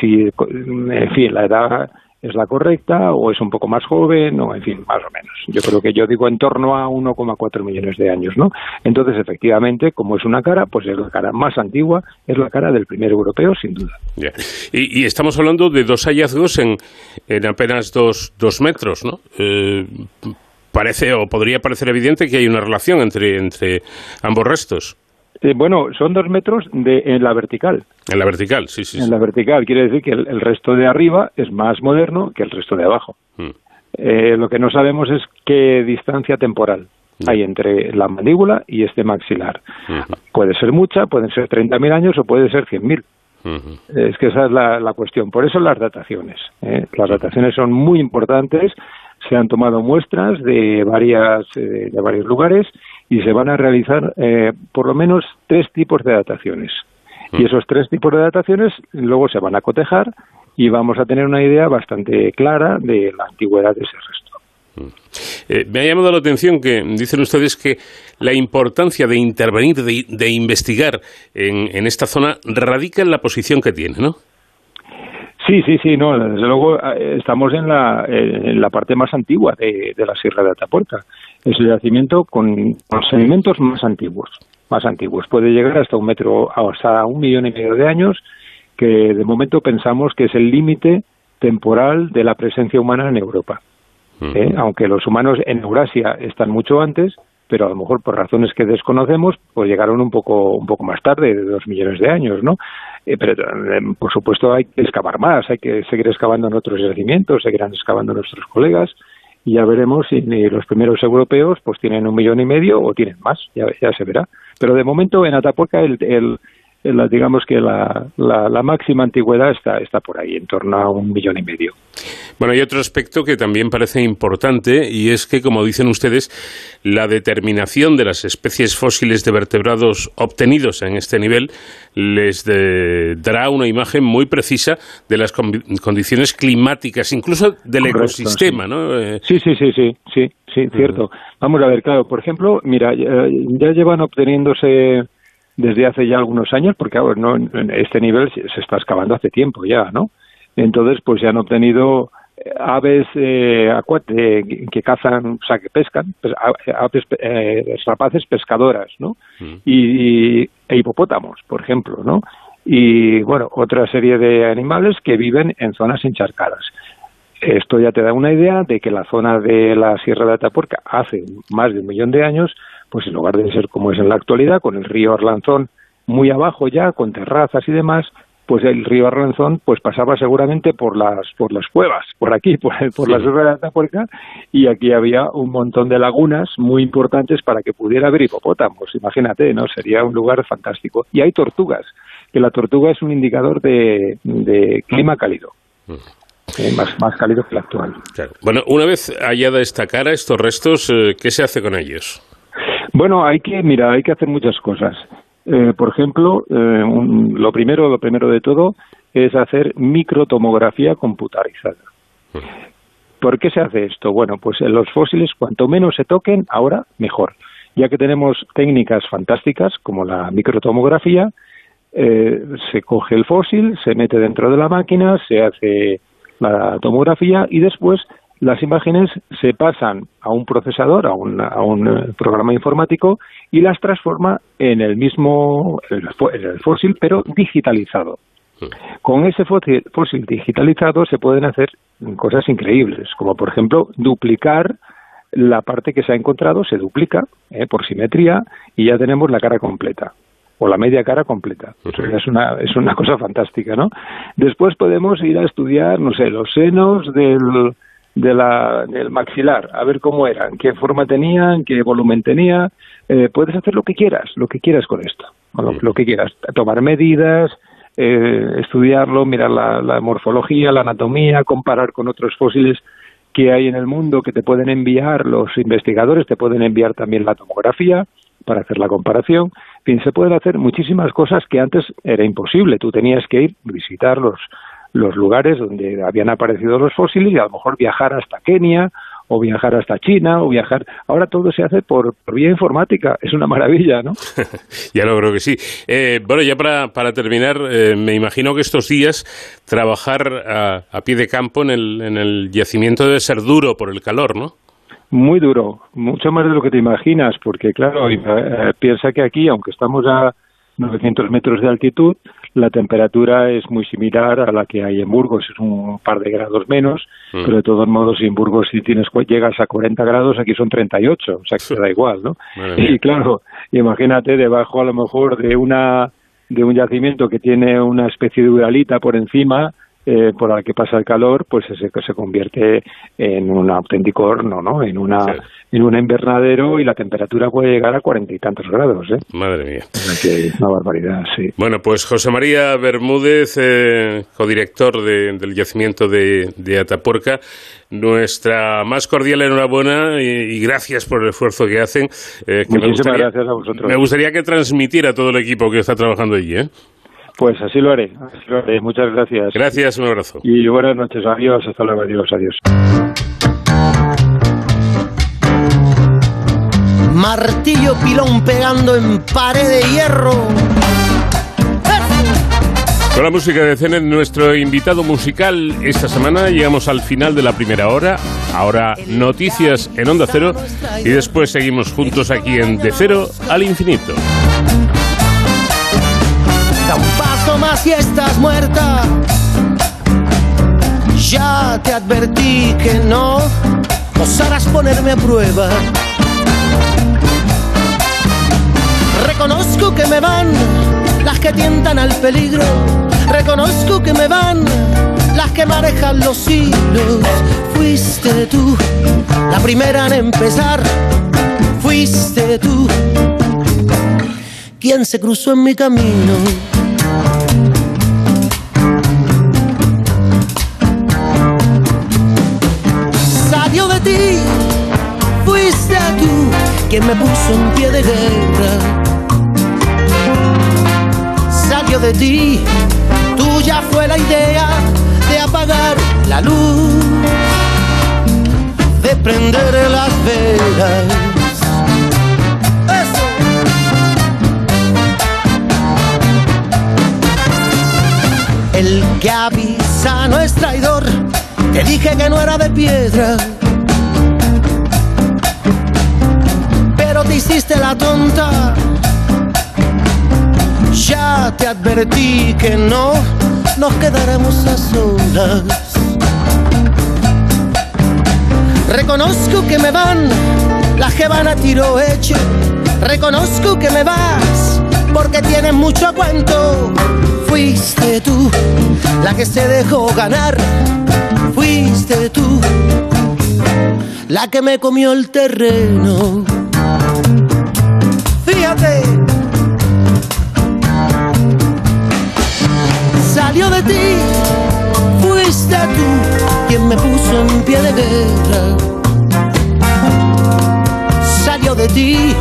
si, en fin, la edad es la correcta o es un poco más joven o, en fin, más o menos. Yo creo que yo digo en torno a 1,4 millones de años, ¿no? Entonces, efectivamente, como es una cara, pues es la cara más antigua, es la cara del primer europeo, sin duda. Ya. Y estamos hablando de 2 hallazgos en apenas 2 metros, ¿no? Parece o podría parecer evidente que hay una relación entre ambos restos. Bueno, son 2 metros en la vertical. En la vertical, sí. En la vertical, quiere decir que el resto de arriba es más moderno que el resto de abajo. Lo que no sabemos es qué distancia temporal hay entre la mandíbula y este maxilar. Puede ser mucha, pueden ser 30.000 años o puede ser 100.000. Es que esa es la cuestión. Por eso las dataciones. Las dataciones son muy importantes. Se han tomado muestras de varios lugares y se van a realizar por lo menos 3 tipos de dataciones. Y esos 3 tipos de dataciones luego se van a cotejar y vamos a tener una idea bastante clara de la antigüedad de ese resto. Me ha llamado la atención que dicen ustedes que la importancia de intervenir, de investigar en esta zona radica en la posición que tiene, ¿no? Sí, no, desde luego estamos en la parte más antigua de la Sierra de Atapuerca. Es el yacimiento con sedimentos más antiguos. Puede llegar hasta 1,5 millones de años, que de momento pensamos que es el límite temporal de la presencia humana en Europa. Aunque los humanos en Eurasia están mucho antes, pero a lo mejor por razones que desconocemos, pues llegaron un poco más tarde, de 2 millones de años, ¿no? Pero por supuesto hay que excavar más, hay que seguir excavando en otros yacimientos, seguirán excavando nuestros colegas y ya veremos si los primeros europeos pues tienen 1,5 millones o tienen más, ya se verá. Pero de momento en Atapuerca digamos que la máxima antigüedad está por ahí, en torno a 1,5 millones. Bueno, hay otro aspecto que también parece importante y es que, como dicen ustedes, la determinación de las especies fósiles de vertebrados obtenidos en este nivel les dará una imagen muy precisa de las condiciones climáticas, incluso del ecosistema, sí. ¿No? Sí, cierto. Vamos a ver, claro, por ejemplo, mira, ya llevan obteniéndose desde hace ya algunos años, porque ahora no, este nivel se está excavando hace tiempo ya, ¿no? Entonces, pues se han obtenido aves que cazan, o sea, que pescan, aves rapaces pescadoras, ¿no? E hipopótamos, por ejemplo, ¿no? Y, bueno, otra serie de animales que viven en zonas encharcadas. Esto ya te da una idea de que la zona de la Sierra de Atapuerca hace más de 1 millón de años, pues en lugar de ser como es en la actualidad, con el río Arlanzón muy abajo ya, con terrazas y demás, pues el río Arlanzón pues pasaba seguramente por las cuevas, por aquí, por la Sierra de Atapuerca, y aquí había un montón de lagunas muy importantes para que pudiera haber hipopótamos, imagínate, ¿no? Sería un lugar fantástico. Y hay tortugas, que la tortuga es un indicador de clima cálido. Más cálido que el actual. Claro. Bueno, una vez hallada esta cara, estos restos, ¿qué se hace con ellos? Bueno, hay que hacer muchas cosas. Por ejemplo, lo primero de todo es hacer microtomografía computarizada. ¿Por qué se hace esto? Bueno, pues en los fósiles, cuanto menos se toquen, ahora mejor. Ya que tenemos técnicas fantásticas como la microtomografía, se coge el fósil, se mete dentro de la máquina, se hace la tomografía y después las imágenes se pasan a un procesador, a un programa informático y las transforma en el fósil, pero digitalizado. Con ese fósil digitalizado se pueden hacer cosas increíbles, como por ejemplo duplicar la parte que se ha encontrado, se duplica por simetría y ya tenemos la cara completa o la media cara completa. Eso ya es una cosa fantástica, ¿no? Después podemos ir a estudiar, no sé, los senos del maxilar, a ver cómo eran, qué forma tenían, qué volumen tenía. Puedes hacer lo que quieras con esto, lo que quieras, tomar medidas, estudiarlo, mirar la morfología, la anatomía, comparar con otros fósiles que hay en el mundo que te pueden enviar los investigadores, te pueden enviar también la tomografía para hacer la comparación. En fin, se pueden hacer muchísimas cosas que antes era imposible. Tú tenías que ir a visitar los lugares donde habían aparecido los fósiles y a lo mejor viajar hasta Kenia o viajar hasta China, o viajar... Ahora todo se hace por vía informática. Es una maravilla, ¿no? Ya lo creo que sí. Bueno, ya para terminar, me imagino que estos días trabajar a pie de campo en el yacimiento debe ser duro por el calor, ¿no? Muy duro. Mucho más de lo que te imaginas, porque, claro, piensa que aquí, aunque estamos a 900 metros de altitud, la temperatura es muy similar a la que hay en Burgos, es un par de grados menos, pero de todos modos en Burgos si llegas a 40 grados, aquí son 38, o sea que te da igual, ¿no? Y claro, imagínate debajo a lo mejor de un yacimiento que tiene una especie de uralita por encima, por la que pasa el calor, pues se convierte en un auténtico horno, ¿no? En un invernadero, y la temperatura puede llegar a 40 y tantos grados, ¿eh? Madre mía. Es una barbaridad, sí. Bueno, pues José María Bermúdez, codirector del yacimiento de Atapuerca, nuestra más cordial enhorabuena y gracias por el esfuerzo que hacen. Muchísimas gracias a vosotros. Me gustaría que transmitiera a todo el equipo que está trabajando allí, ¿eh? Pues así lo haré. Muchas gracias. Gracias, un abrazo. Y buenas noches, adiós, hasta luego, adiós. Martillo, pilón pegando en pared de hierro. Con la música de Zenet, nuestro invitado musical esta semana, llegamos al final de la primera hora. Ahora noticias en Onda Cero y después seguimos juntos aquí en De Cero al Infinito. Más si estás muerta, ya te advertí que no osarás ponerme a prueba. Reconozco que me van las que tientan al peligro, reconozco que me van las que manejan los hilos. Fuiste tú la primera en empezar, fuiste tú quien se cruzó en mi camino. Quien me puso en pie de guerra salió de ti, tuya fue la idea de apagar la luz, de prender las velas. Eso. El que avisa no es traidor, te dije que no era de piedra. Te hiciste la tonta, ya te advertí que no nos quedaremos a solas. Reconozco que me van las que van a tiro hecho, reconozco que me vas porque tienes mucho cuento. Fuiste tú la que se dejó ganar, fuiste tú la que me comió el terreno. Fíjate, salió de ti, fuiste tú quien me puso en pie de guerra. Salió de ti,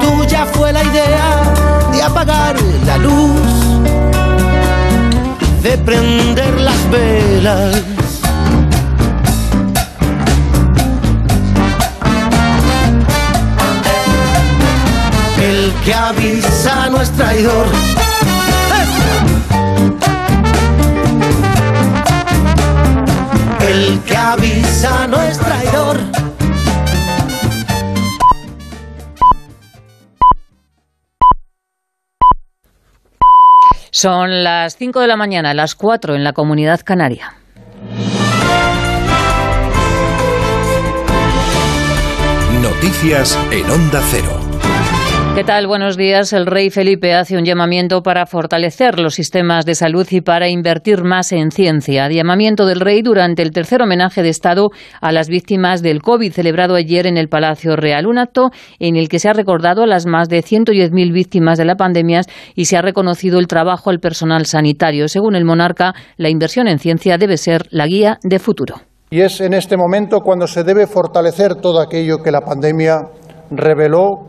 tuya fue la idea de apagar la luz, de prender las velas. El que avisa no es traidor. El que avisa no es traidor. Son las 5 de la mañana, las 4 en la Comunidad Canaria. Noticias en Onda Cero. ¿Qué tal? Buenos días. El rey Felipe hace un llamamiento para fortalecer los sistemas de salud y para invertir más en ciencia. Llamamiento del rey durante el tercer homenaje de Estado a las víctimas del COVID, celebrado ayer en el Palacio Real. Un acto en el que se ha recordado a las más de 110.000 víctimas de la pandemia y se ha reconocido el trabajo al personal sanitario. Según el monarca, la inversión en ciencia debe ser la guía de futuro. Y es en este momento cuando se debe fortalecer todo aquello que la pandemia reveló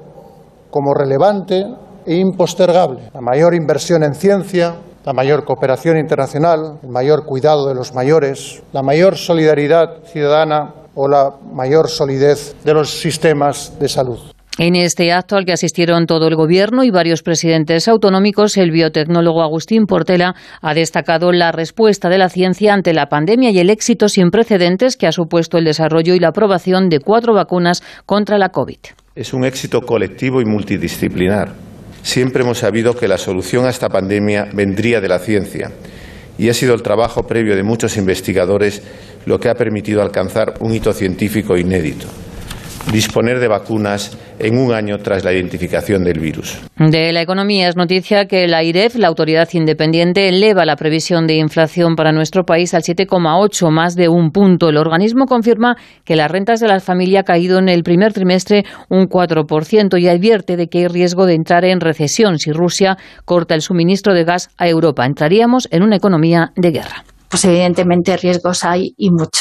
como relevante e impostergable. La mayor inversión en ciencia, la mayor cooperación internacional, el mayor cuidado de los mayores, la mayor solidaridad ciudadana o la mayor solidez de los sistemas de salud. En este acto al que asistieron todo el Gobierno y varios presidentes autonómicos, el biotecnólogo Agustín Portela ha destacado la respuesta de la ciencia ante la pandemia y el éxito sin precedentes que ha supuesto el desarrollo y la aprobación de 4 vacunas contra la COVID. Es un éxito colectivo y multidisciplinar. Siempre hemos sabido que la solución a esta pandemia vendría de la ciencia y ha sido el trabajo previo de muchos investigadores lo que ha permitido alcanzar un hito científico inédito: disponer de vacunas en un año tras la identificación del virus. De la economía es noticia que la AIREF, la autoridad independiente, eleva la previsión de inflación para nuestro país al 7,8, más de un punto. El organismo confirma que las rentas de la familia han caído en el primer trimestre un 4% y advierte de que hay riesgo de entrar en recesión si Rusia corta el suministro de gas a Europa. Entraríamos en una economía de guerra. Pues evidentemente riesgos hay y muchos.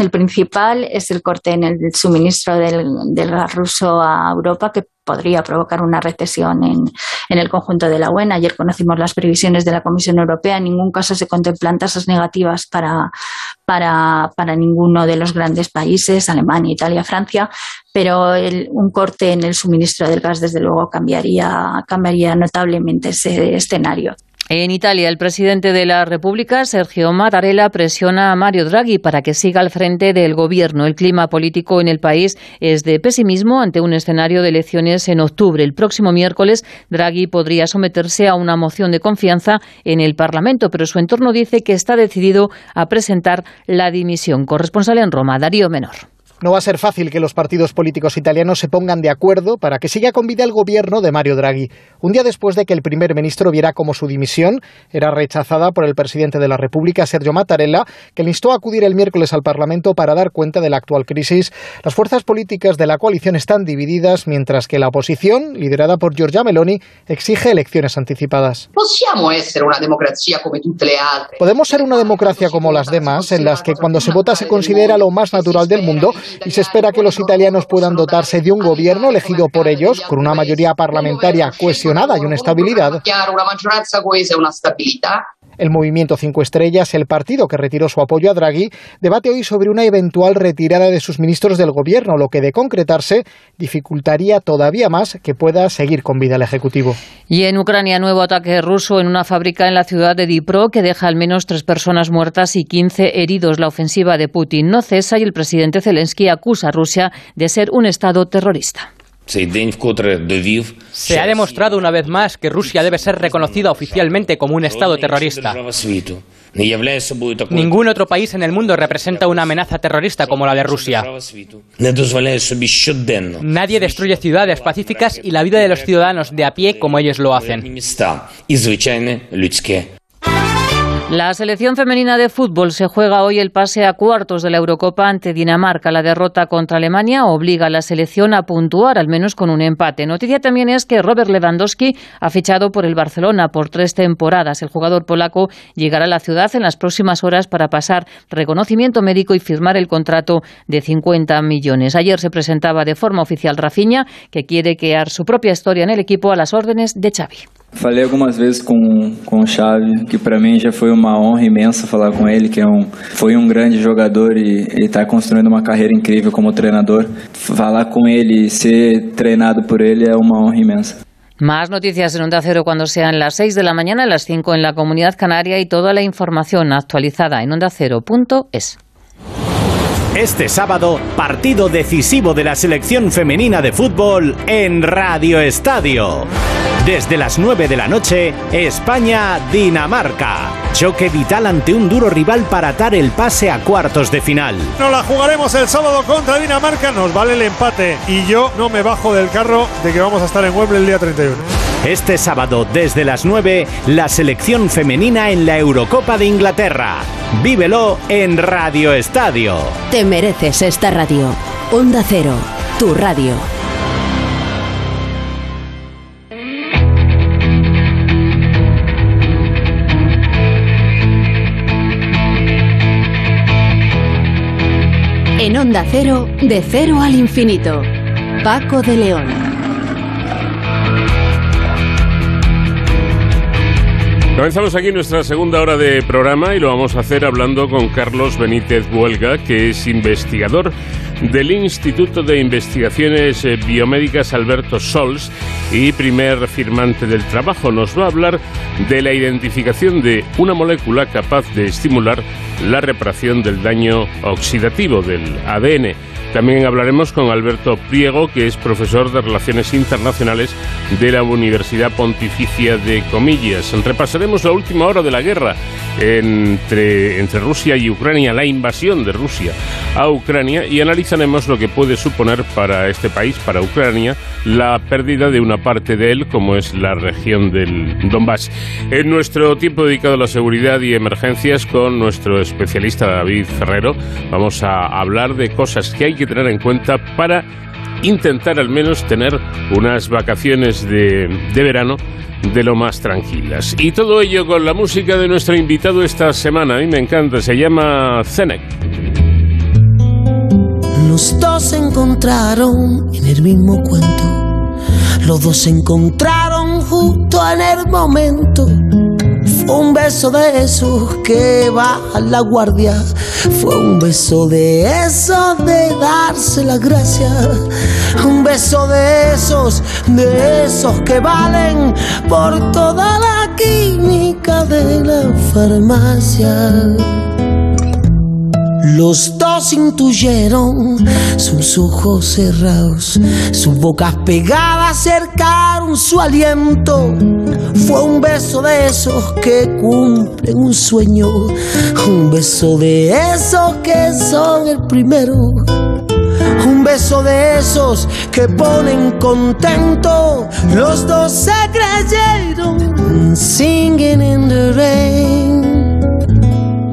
El principal es el corte en el suministro del gas ruso a Europa, que podría provocar una recesión en el conjunto de la UE. Ayer conocimos las previsiones de la Comisión Europea. En ningún caso se contemplan tasas negativas para ninguno de los grandes países, Alemania, Italia, Francia, pero un corte en el suministro del gas, desde luego, cambiaría notablemente ese escenario. En Italia, el presidente de la República, Sergio Mattarella, presiona a Mario Draghi para que siga al frente del gobierno. El clima político en el país es de pesimismo ante un escenario de elecciones en octubre. El próximo miércoles, Draghi podría someterse a una moción de confianza en el Parlamento, pero su entorno dice que está decidido a presentar la dimisión. Corresponsal en Roma, Darío Menor. No va a ser fácil que los partidos políticos italianos se pongan de acuerdo para que siga con vida el gobierno de Mario Draghi, un día después de que el primer ministro viera cómo su dimisión era rechazada por el presidente de la República, Sergio Mattarella, que le instó a acudir el miércoles al Parlamento para dar cuenta de la actual crisis. Las fuerzas políticas de la coalición están divididas, mientras que la oposición, liderada por Giorgia Meloni, exige elecciones anticipadas. Podemos ser una democracia como las demás, en las que cuando se vota se considera lo más natural del mundo y se espera que los italianos puedan dotarse de un gobierno elegido por ellos, con una mayoría parlamentaria cohesionada y una estabilidad. El Movimiento 5 Estrellas, el partido que retiró su apoyo a Draghi, debate hoy sobre una eventual retirada de sus ministros del gobierno, lo que, de concretarse, dificultaría todavía más que pueda seguir con vida el Ejecutivo. Y en Ucrania, nuevo ataque ruso en una fábrica en la ciudad de Dnipro que deja al menos 3 personas muertas y 15 heridos. La ofensiva de Putin no cesa y el presidente Zelensky acusa a Rusia de ser un estado terrorista. Se ha demostrado una vez más que Rusia debe ser reconocida oficialmente como un estado terrorista. Ningún otro país en el mundo representa una amenaza terrorista como la de Rusia. Nadie destruye ciudades pacíficas y la vida de los ciudadanos de a pie como ellos lo hacen. La selección femenina de fútbol se juega hoy el pase a cuartos de la Eurocopa ante Dinamarca. La derrota contra Alemania obliga a la selección a puntuar, al menos con un empate. Noticia también es que Robert Lewandowski ha fichado por el Barcelona por 3 temporadas. El jugador polaco llegará a la ciudad en las próximas horas para pasar reconocimiento médico y firmar el contrato de 50 millones. Ayer se presentaba de forma oficial Rafinha, que quiere crear su propia historia en el equipo a las órdenes de Xavi. Falei algumas vezes com o Xavi, que para mim já foi uma honra imensa falar com ele, que foi um grande jogador e está construindo uma carreira incrível como treinador. Falar com ele e ser treinado por ele é uma honra imensa. Más noticias en Onda Cero cuando sean las 6 de la mañana, las 5 en la Comunidad Canaria, y toda la información actualizada en ondacero.es. Este sábado, partido decisivo de la selección femenina de fútbol en Radio Estadio. Desde las 9 de la noche, España-Dinamarca. Choque vital ante un duro rival para atar el pase a cuartos de final. No la jugaremos el sábado contra Dinamarca, nos vale el empate. Y yo no me bajo del carro de que vamos a estar en Wembley el día 31. Este sábado, desde las 9, la selección femenina en la Eurocopa de Inglaterra. Vívelo en Radio Estadio. Te mereces esta radio. Onda Cero, tu radio. En Onda Cero, de cero al infinito. Paco de León. Comenzamos aquí nuestra segunda hora de programa y lo vamos a hacer hablando con Carlos Benítez Buelga, que es investigador del Instituto de Investigaciones Biomédicas Alberto Sols y primer firmante del trabajo. Nos va a hablar de la identificación de una molécula capaz de estimular la reparación del daño oxidativo del ADN. También hablaremos con Alberto Priego, que es profesor de Relaciones Internacionales de la Universidad Pontificia de Comillas. Repasaremos la última hora de la guerra entre Rusia y Ucrania, la invasión de Rusia a Ucrania, y analizaremos lo que puede suponer para este país, para Ucrania, la pérdida de una parte de él, como es la región del Donbass. En nuestro tiempo dedicado a la seguridad y emergencias, con nuestro especialista David Ferrero, vamos a hablar de cosas que hay que tener en cuenta para intentar al menos tener unas vacaciones de verano de lo más tranquilas. Y todo ello con la música de nuestro invitado esta semana. A mí me encanta, se llama Zenet. Los dos se encontraron en el mismo cuento. Los dos se encontraron justo en el momento. Fue un beso de esos que baja la guardia. Fue un beso de esos de darse las gracias. Un beso de esos que valen por toda la química de la farmacia. Los dos intuyeron sus ojos cerrados, sus bocas pegadas cercaron su aliento. Fue un beso de esos que cumplen un sueño, un beso de esos que son el primero, un beso de esos que ponen contento. Los dos se creyeron. Singing in the rain.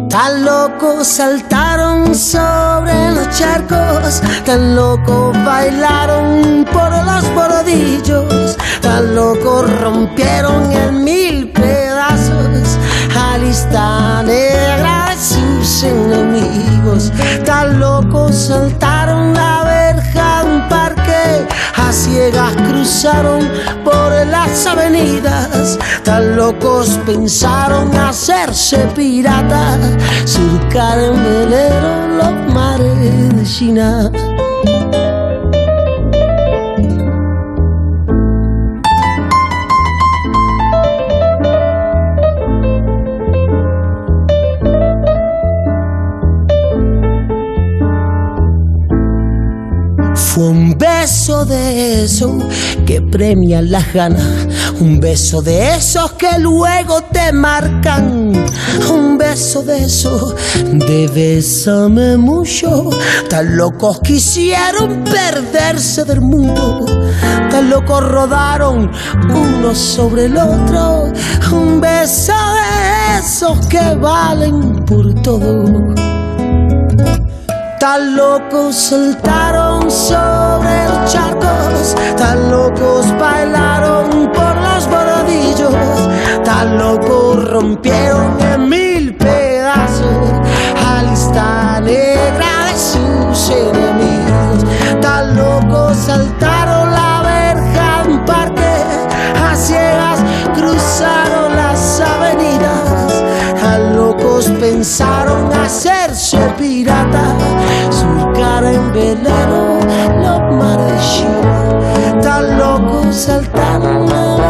Tan locos saltaron sobre los charcos, tan locos bailaron por los bordillos, tan locos rompieron en mil pedazos a lista negra de sus enemigos, tan locos saltaron la verja de un parque, a ciegas cruzaron por las avenidas, tan locos pensaron hacerse piratas, surcar en velero los mares de China. Fue un beso de esos que premian las ganas, un beso de esos que luego te marcan, un beso de esos de bésame mucho. Tan locos quisieron perderse del mundo, tan locos rodaron uno sobre el otro, un beso de esos que valen por todo. Tan locos saltaron sobre los charcos, tan locos bailaron por los bordillos, tan locos rompieron en mil pedazos a lista negra de sus enemigos, tan locos saltaron la verja de un parque, a ciegas cruzaron las avenidas, tan locos pensaron hacerse piratas, en velero los mares, tan locos saltaron.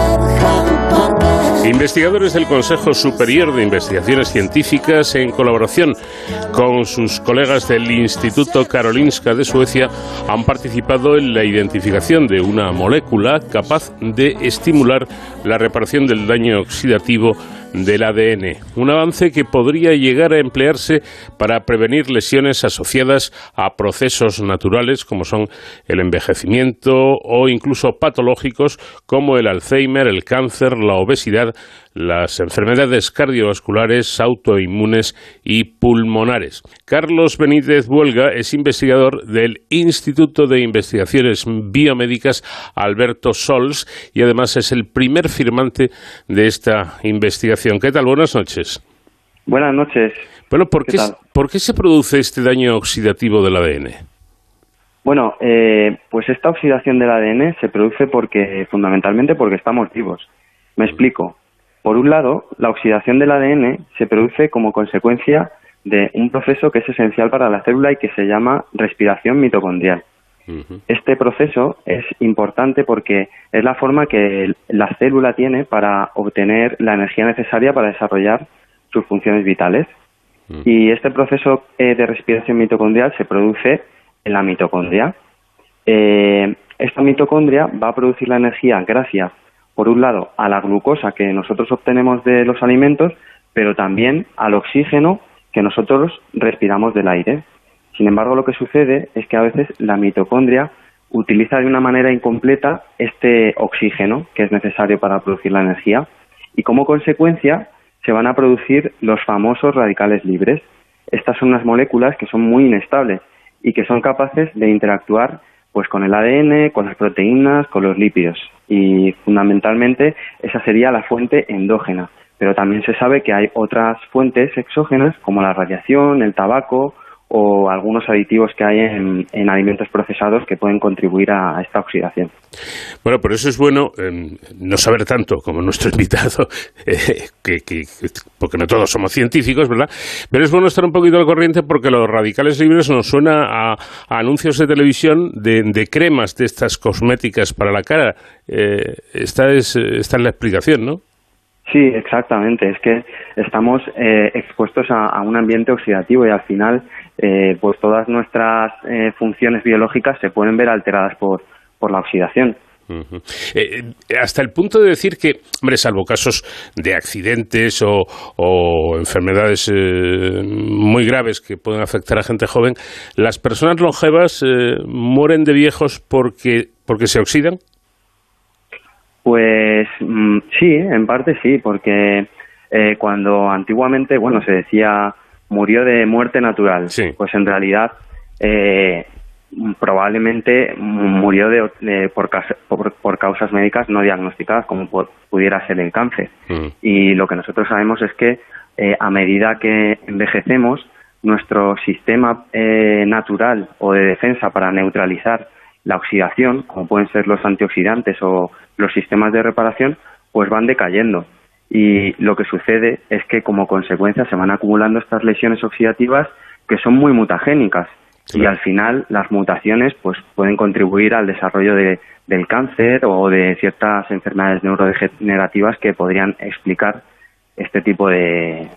Investigadores del Consejo Superior de Investigaciones Científicas, en colaboración con sus colegas del Instituto Karolinska de Suecia, han participado en la identificación de una molécula capaz de estimular la reparación del daño oxidativo del ADN, un avance que podría llegar a emplearse para prevenir lesiones asociadas a procesos naturales como son el envejecimiento o incluso patológicos como el Alzheimer, el cáncer, la obesidad, las enfermedades cardiovasculares, autoinmunes y pulmonares. Carlos Benítez Buelga es investigador del Instituto de Investigaciones Biomédicas Alberto Sols y además es el primer firmante de esta investigación. ¿Qué tal? Buenas noches. Buenas noches. Bueno, ¿por qué se produce este daño oxidativo del ADN? Bueno, pues esta oxidación del ADN se produce fundamentalmente porque estamos vivos. Me explico. Por un lado, la oxidación del ADN se produce como consecuencia de un proceso que es esencial para la célula y que se llama respiración mitocondrial. Uh-huh. Este proceso es importante porque es la forma que la célula tiene para obtener la energía necesaria para desarrollar sus funciones vitales. Uh-huh. Y este proceso de respiración mitocondrial se produce en la mitocondria. Esta mitocondria va a producir la energía gracias, por un lado, a la glucosa que nosotros obtenemos de los alimentos, pero también al oxígeno que nosotros respiramos del aire. Sin embargo, lo que sucede es que a veces la mitocondria utiliza de una manera incompleta este oxígeno que es necesario para producir la energía y, como consecuencia, se van a producir los famosos radicales libres. Estas son unas moléculas que son muy inestables y que son capaces de interactuar pues con el ADN, con las proteínas, con los lípidos. Y fundamentalmente esa sería la fuente endógena. Pero también se sabe que hay otras fuentes exógenas como la radiación, el tabaco o algunos aditivos que hay en alimentos procesados que pueden contribuir a esta oxidación. Bueno, por eso es bueno no saber tanto como nuestro invitado, porque no todos somos científicos, ¿verdad? Pero es bueno estar un poquito al corriente porque los radicales libres nos suena a anuncios de televisión de cremas de estas cosméticas para la cara. Esta es la explicación, ¿no? Sí, exactamente. Es que estamos expuestos a un ambiente oxidativo y al final pues todas nuestras funciones biológicas se pueden ver alteradas por la oxidación. Uh-huh. Hasta el punto de decir que, hombre, salvo casos de accidentes o enfermedades muy graves que pueden afectar a gente joven, ¿las personas longevas mueren de viejos porque se oxidan? Pues sí, en parte sí, porque cuando antiguamente, bueno, se decía murió de muerte natural, sí, pues en realidad probablemente murió por causas médicas no diagnosticadas, como pudiera ser el cáncer. Uh-huh. Y lo que nosotros sabemos es que a medida que envejecemos, nuestro sistema natural o de defensa para neutralizar la oxidación, como pueden ser los antioxidantes o los sistemas de reparación, pues van decayendo. Y lo que sucede es que, como consecuencia, se van acumulando estas lesiones oxidativas que son muy mutagénicas. Sí. Y al final las mutaciones pues pueden contribuir al desarrollo del cáncer o de ciertas enfermedades neurodegenerativas que podrían explicar este tipo de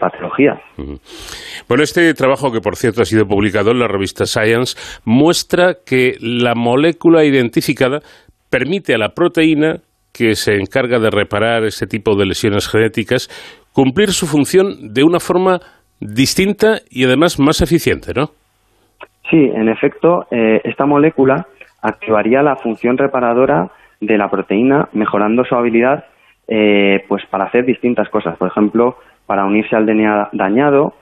patología. Bueno, este trabajo, que por cierto ha sido publicado en la revista Science, muestra que la molécula identificada permite a la proteína que se encarga de reparar este tipo de lesiones genéticas cumplir su función de una forma distinta y además más eficiente, ¿no? Sí, en efecto, esta molécula activaría la función reparadora de la proteína, mejorando su habilidad pues para hacer distintas cosas. Por ejemplo, para unirse al DNA dañado,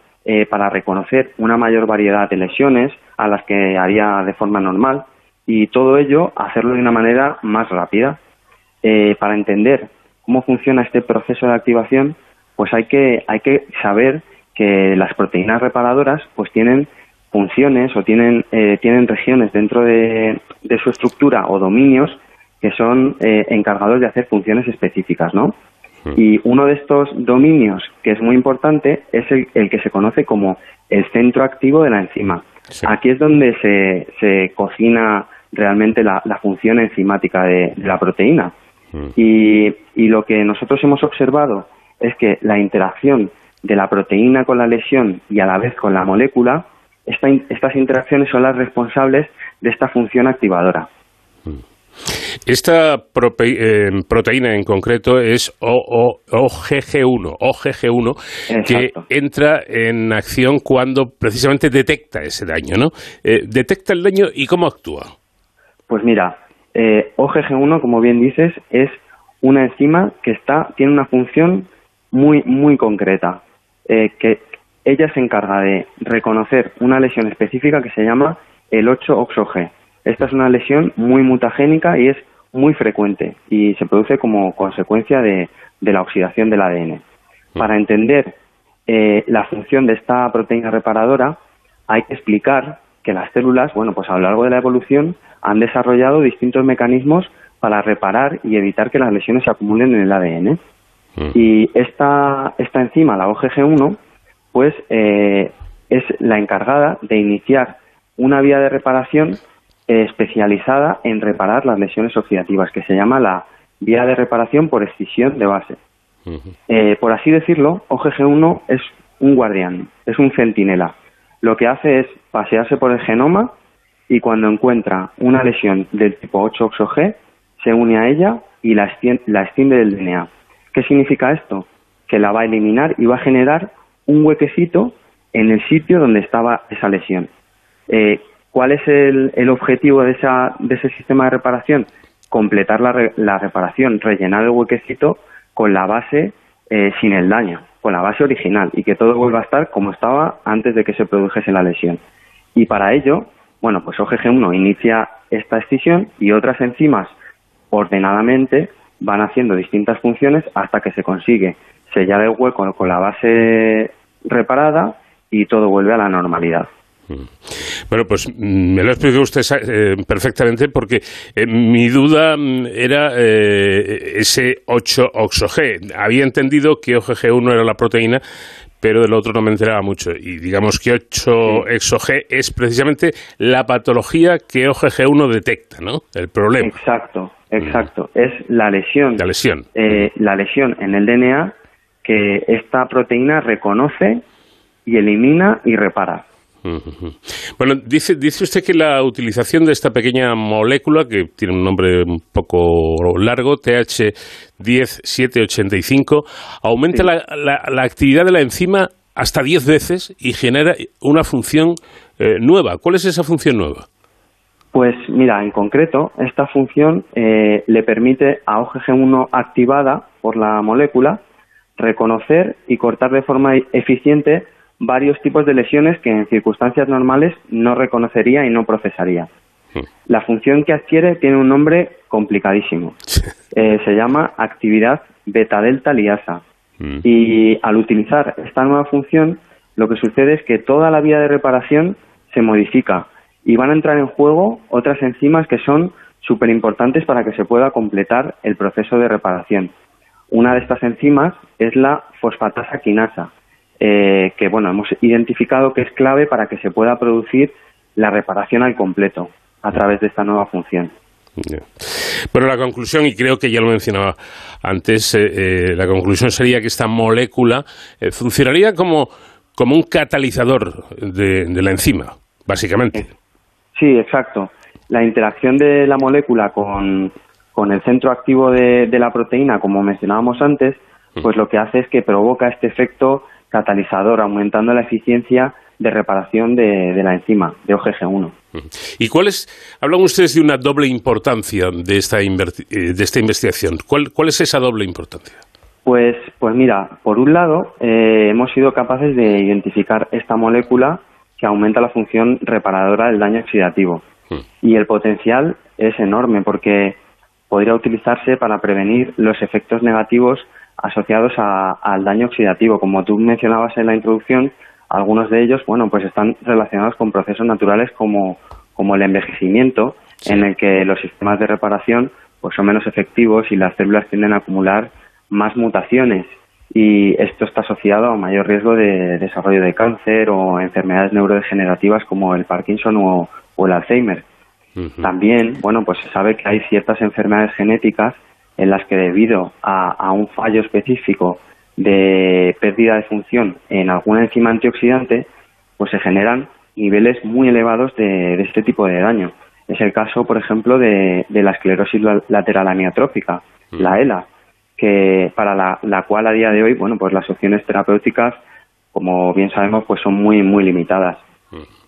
para reconocer una mayor variedad de lesiones a las que haría de forma normal, y todo ello hacerlo de una manera más rápida. Para entender cómo funciona este proceso de activación, pues hay que saber que las proteínas reparadoras pues tienen funciones o tienen regiones dentro de su estructura o dominios que son encargados de hacer funciones específicas, ¿no? Y uno de estos dominios, que es muy importante, es el que se conoce como el centro activo de la enzima. Sí. Aquí es donde se cocina realmente la función enzimática de la proteína. Sí. Y Y lo que nosotros hemos observado es que la interacción de la proteína con la lesión y a la vez con la molécula, estas interacciones son las responsables de esta función activadora. Esta proteína en concreto es OGG1, exacto, que entra en acción cuando precisamente detecta ese daño, ¿no? ¿Detecta el daño y cómo actúa? Pues mira, OGG1, como bien dices, es una enzima que tiene una función muy concreta, que ella se encarga de reconocer una lesión específica que se llama el 8-oxo-G. Esta es una lesión muy mutagénica y es muy frecuente y se produce como consecuencia de la oxidación del ADN. Para entender la función de esta proteína reparadora hay que explicar que las células, bueno, pues a lo largo de la evolución han desarrollado distintos mecanismos para reparar y evitar que las lesiones se acumulen en el ADN. Y esta enzima, la OGG1, pues es la encargada de iniciar una vía de reparación especializada en reparar las lesiones oxidativas, que se llama la vía de reparación por escisión de base. Por así decirlo, OGG1 es un guardián, es un centinela. Lo que hace es pasearse por el genoma y cuando encuentra una lesión del tipo 8-oxo-G, se une a ella y la extiende del DNA. ¿Qué significa esto? Que la va a eliminar y va a generar un huequecito en el sitio donde estaba esa lesión. ¿Cuál es el objetivo de ese sistema de reparación? Completar la reparación, rellenar el huequecito con la base sin el daño, con la base original, y que todo vuelva a estar como estaba antes de que se produjese la lesión. Y para ello, bueno, pues OGG1 inicia esta escisión y otras enzimas ordenadamente van haciendo distintas funciones hasta que se consigue sellar el hueco con la base reparada y todo vuelve a la normalidad. Bueno, pues me lo ha explicado usted perfectamente, porque mi duda era ese 8-oxo-G. Había entendido que OGG1 era la proteína, pero del otro no me enteraba mucho. Y digamos que 8-exo-G es precisamente la patología que OGG1 detecta, ¿no? El problema. Exacto. Es la lesión. La lesión en el DNA que esta proteína reconoce y elimina y repara. Bueno, dice usted que la utilización de esta pequeña molécula, que tiene un nombre un poco largo, TH10785, aumenta la actividad de la enzima hasta 10 veces y genera una función nueva. ¿Cuál es esa función nueva? Pues mira, en concreto, esta función le permite a OGG1 activada por la molécula reconocer y cortar de forma eficiente varios tipos de lesiones que en circunstancias normales no reconocería y no procesaría. La función que adquiere tiene un nombre complicadísimo. Se llama actividad beta-delta liasa. Y al utilizar esta nueva función, lo que sucede es que toda la vía de reparación se modifica y van a entrar en juego otras enzimas que son súper importantes para que se pueda completar el proceso de reparación. Una de estas enzimas es la fosfatasa quinasa, que bueno, hemos identificado que es clave para que se pueda producir la reparación al completo a través de esta nueva función. Bueno, la conclusión, y creo que ya lo mencionaba antes, la conclusión sería que esta molécula funcionaría como un catalizador de la enzima, básicamente. Sí, exacto. La interacción de la molécula con el centro activo de la proteína, como mencionábamos antes, pues lo que hace es que provoca este efecto catalizador, aumentando la eficiencia de reparación de la enzima, de OGG1. ¿Y hablan ustedes de una doble importancia de esta investigación? ¿Cuál es esa doble importancia? Pues mira, por un lado, hemos sido capaces de identificar esta molécula que aumenta la función reparadora del daño oxidativo. Y el potencial es enorme, porque podría utilizarse para prevenir los efectos negativos asociados al daño oxidativo. Como tú mencionabas en la introducción, algunos de ellos, bueno, pues están relacionados con procesos naturales como el envejecimiento, en el que los sistemas de reparación pues son menos efectivos y las células tienden a acumular más mutaciones, y esto está asociado a mayor riesgo de desarrollo de cáncer o enfermedades neurodegenerativas como el Parkinson o el Alzheimer. También, bueno, pues se sabe que hay ciertas enfermedades genéticas en las que debido a un fallo específico de pérdida de función en alguna enzima antioxidante, pues se generan niveles muy elevados de este tipo de daño. Es el caso, por ejemplo, de la esclerosis lateral amiotrófica, la ELA, que para la cual a día de hoy, bueno, pues las opciones terapéuticas, como bien sabemos, pues son muy limitadas.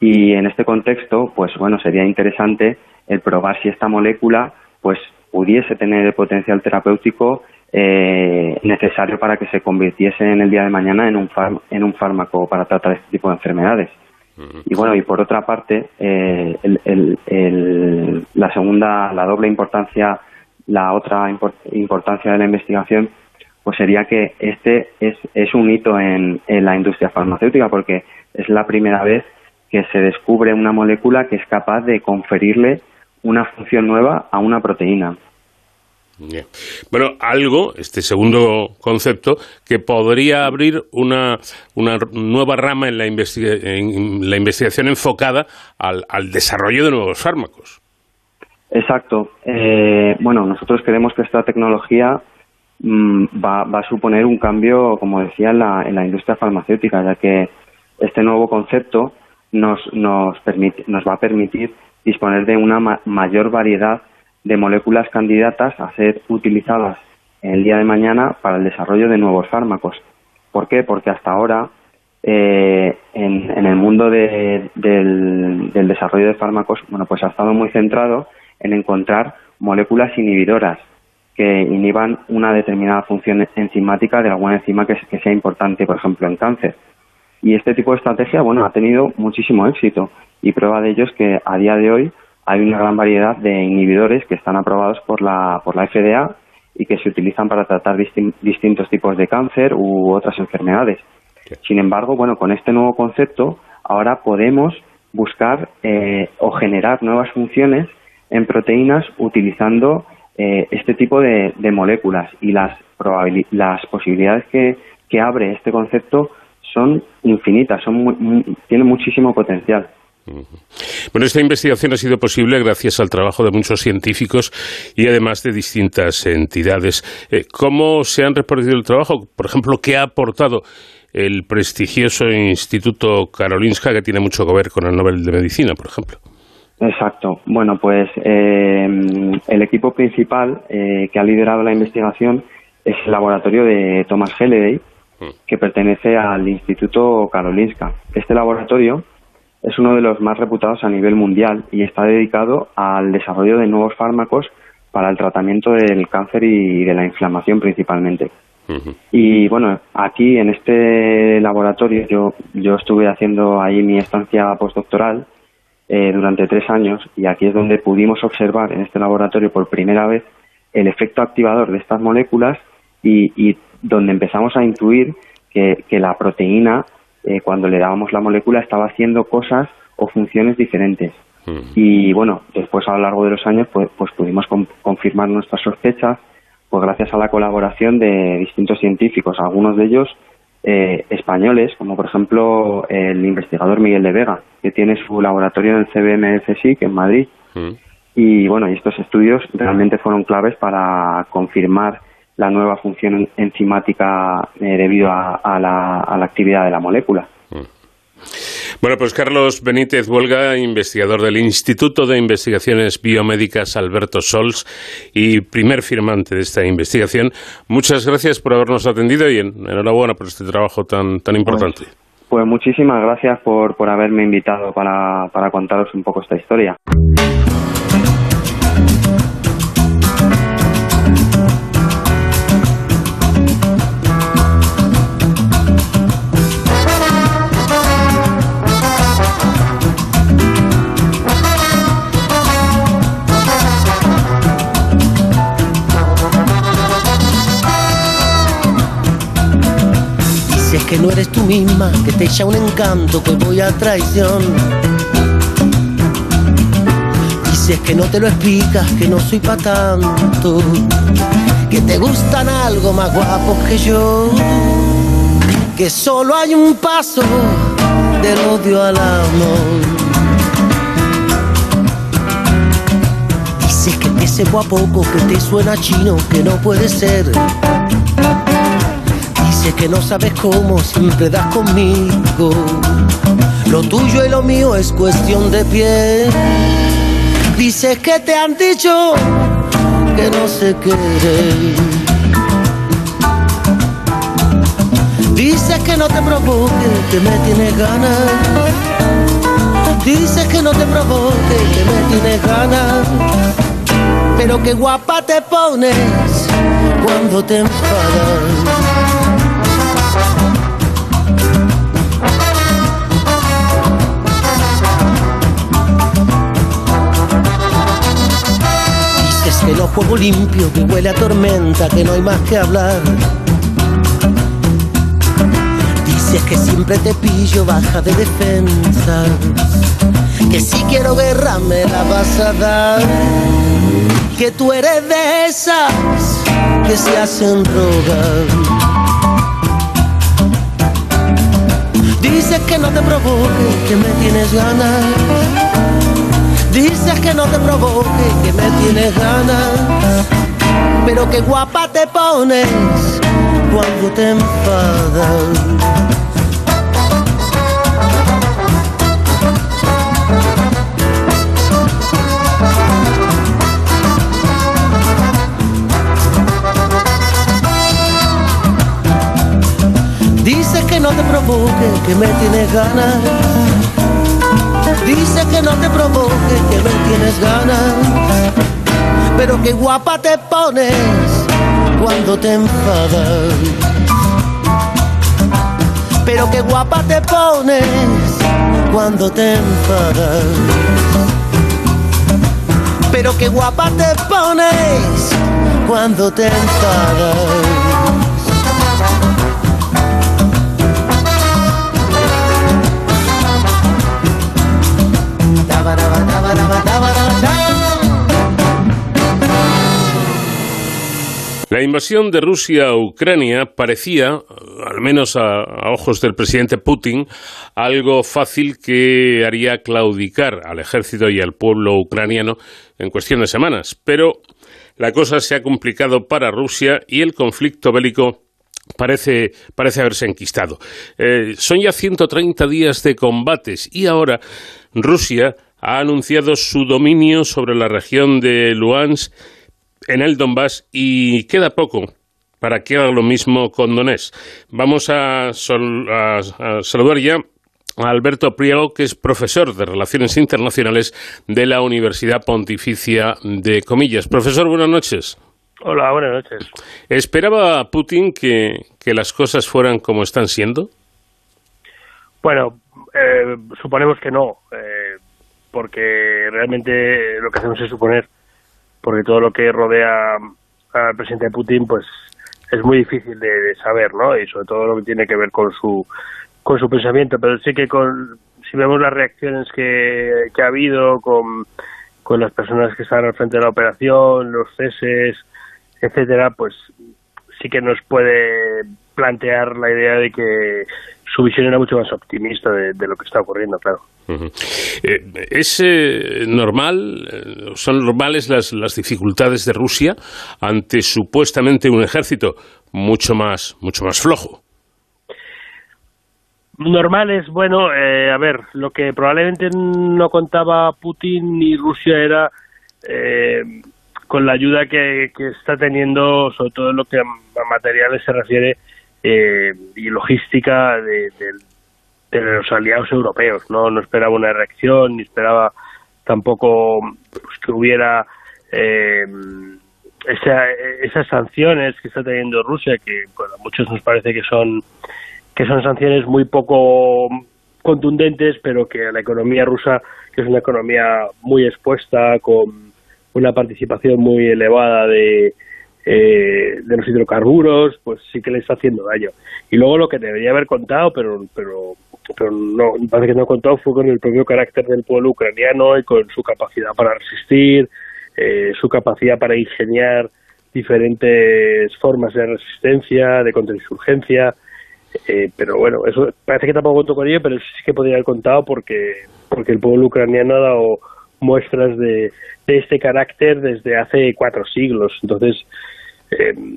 Y en este contexto, pues bueno, sería interesante el probar si esta molécula, pues pudiese tener el potencial terapéutico necesario para que se convirtiese en el día de mañana en un fármaco para tratar este tipo de enfermedades. Y bueno, y por otra parte, la otra importancia de la investigación, pues sería que este es un hito en la industria farmacéutica, porque es la primera vez que se descubre una molécula que es capaz de conferirle una función nueva a una proteína. Yeah. Bueno, algo, este segundo concepto, que podría abrir una nueva rama en la investigación enfocada al desarrollo de nuevos fármacos. Exacto. Bueno, nosotros creemos que esta tecnología va a suponer un cambio, como decía, en la industria farmacéutica, ya que este nuevo concepto nos va a permitir disponer de una mayor variedad de moléculas candidatas a ser utilizadas el día de mañana para el desarrollo de nuevos fármacos. ¿Por qué? Porque hasta ahora en el mundo del desarrollo de fármacos, bueno, pues ha estado muy centrado en encontrar moléculas inhibidoras que inhiban una determinada función enzimática de alguna enzima que sea importante, por ejemplo, en cáncer. Y este tipo de estrategia, bueno, ha tenido muchísimo éxito, y prueba de ello es que a día de hoy hay una gran variedad de inhibidores que están aprobados por la FDA y que se utilizan para tratar distintos tipos de cáncer u otras enfermedades. Sin embargo, bueno, con este nuevo concepto ahora podemos buscar o generar nuevas funciones en proteínas utilizando este tipo de moléculas, y las posibilidades que abre este concepto son infinitas, tienen muchísimo potencial. Bueno, esta investigación ha sido posible gracias al trabajo de muchos científicos y además de distintas entidades. ¿Cómo se han repartido el trabajo? Por ejemplo, ¿qué ha aportado el prestigioso Instituto Karolinska, que tiene mucho que ver con el Nobel de Medicina, por ejemplo? Exacto. Bueno, pues el equipo principal que ha liderado la investigación es el laboratorio de Thomas Halliday, que pertenece al Instituto Karolinska. Este laboratorio es uno de los más reputados a nivel mundial y está dedicado al desarrollo de nuevos fármacos para el tratamiento del cáncer y de la inflamación principalmente. Uh-huh. Y bueno, aquí en este laboratorio yo estuve haciendo ahí mi estancia postdoctoral durante 3 años, y aquí es donde pudimos observar en este laboratorio por primera vez el efecto activador de estas moléculas y donde empezamos a intuir que la proteína, cuando le dábamos la molécula, estaba haciendo cosas o funciones diferentes. Y bueno, después a lo largo de los años pues pudimos confirmar nuestras sospechas, pues gracias a la colaboración de distintos científicos, algunos de ellos españoles, como por ejemplo el investigador Miguel de Vega, que tiene su laboratorio en el CBMFSIC en Madrid. Y bueno, estos estudios realmente fueron claves para confirmar la nueva función enzimática debido a la actividad de la molécula. Bueno, pues Carlos Benítez Buelga, investigador del Instituto de Investigaciones Biomédicas Alberto Sols y primer firmante de esta investigación, muchas gracias por habernos atendido y enhorabuena por este trabajo tan importante. Pues muchísimas gracias por haberme invitado para contaros un poco esta historia. Que no eres tú misma, que te echa un encanto, que voy a traición. Dices que no te lo explicas, que no soy pa' tanto, que te gustan algo más guapos que yo, que solo hay un paso del odio al amor. Dices que te poco a poco, que te suena chino, que no puede ser. Dices que no sabes cómo, siempre das conmigo. Lo tuyo y lo mío es cuestión de piel. Dices que te han dicho que no se quieren. Dices que no te provoques, que me tienes ganas. Dices que no te provoques, que me tienes ganas. Pero qué guapa te pones cuando te enfadas. Que no juego limpio, que huele a tormenta, que no hay más que hablar. Dices que siempre te pillo baja de defensa, que si quiero guerra me la vas a dar. Que tú eres de esas que se hacen rogar. Dices que no te provoques, que me tienes ganas. Dices que no te provoques, que me tienes ganas. Pero qué guapa te pones cuando te enfadas. Dices que no te provoques, que me tienes ganas. Dices que no te provoques, que me tienes ganas. Pero qué guapa te pones cuando te enfadas. Pero qué guapa te pones cuando te enfadas. Pero qué guapa te pones cuando te enfadas. La invasión de Rusia a Ucrania parecía, al menos a ojos del presidente Putin, algo fácil que haría claudicar al ejército y al pueblo ucraniano en cuestión de semanas. Pero la cosa se ha complicado para Rusia y el conflicto bélico parece haberse enquistado. Son ya 130 días de combates y ahora Rusia ha anunciado su dominio sobre la región de Luhansk en el Donbass, y queda poco para que haga lo mismo con Donetsk. Vamos a saludar ya a Alberto Priego, que es profesor de Relaciones Internacionales de la Universidad Pontificia de Comillas. Profesor, buenas noches. Hola, buenas noches. ¿Esperaba Putin que las cosas fueran como están siendo? Bueno, suponemos que no, porque realmente lo que hacemos es suponer, porque todo lo que rodea al presidente Putin pues es muy difícil de saber, ¿no? Y sobre todo lo que tiene que ver con su pensamiento, pero sí que si vemos las reacciones que ha habido con las personas que están al frente de la operación, los ceses, etcétera, pues sí que nos puede plantear la idea de que su visión era mucho más optimista de lo que está ocurriendo, claro. Uh-huh. ¿Es normal? ¿Son normales las dificultades de Rusia ante supuestamente un ejército mucho más flojo? Normales, bueno, a ver, lo que probablemente no contaba Putin ni Rusia era con la ayuda que está teniendo, sobre todo en lo que a materiales se refiere, y logística de los aliados europeos. No esperaba una reacción, ni esperaba tampoco pues que hubiera esas sanciones que está teniendo Rusia, que bueno, a muchos nos parece que son sanciones muy poco contundentes, pero que la economía rusa, que es una economía muy expuesta, con una participación muy elevada de los hidrocarburos, pues sí que le está haciendo daño. Y luego lo que debería haber contado, pero no, parece que no contó, fue con el propio carácter del pueblo ucraniano y con su capacidad para resistir, su capacidad para ingeniar diferentes formas de resistencia, de contrainsurgencia. Pero bueno, eso parece que tampoco contó con ello, pero sí que podría haber contado porque el pueblo ucraniano ha dado muestras de este carácter desde hace 4 siglos. Entonces,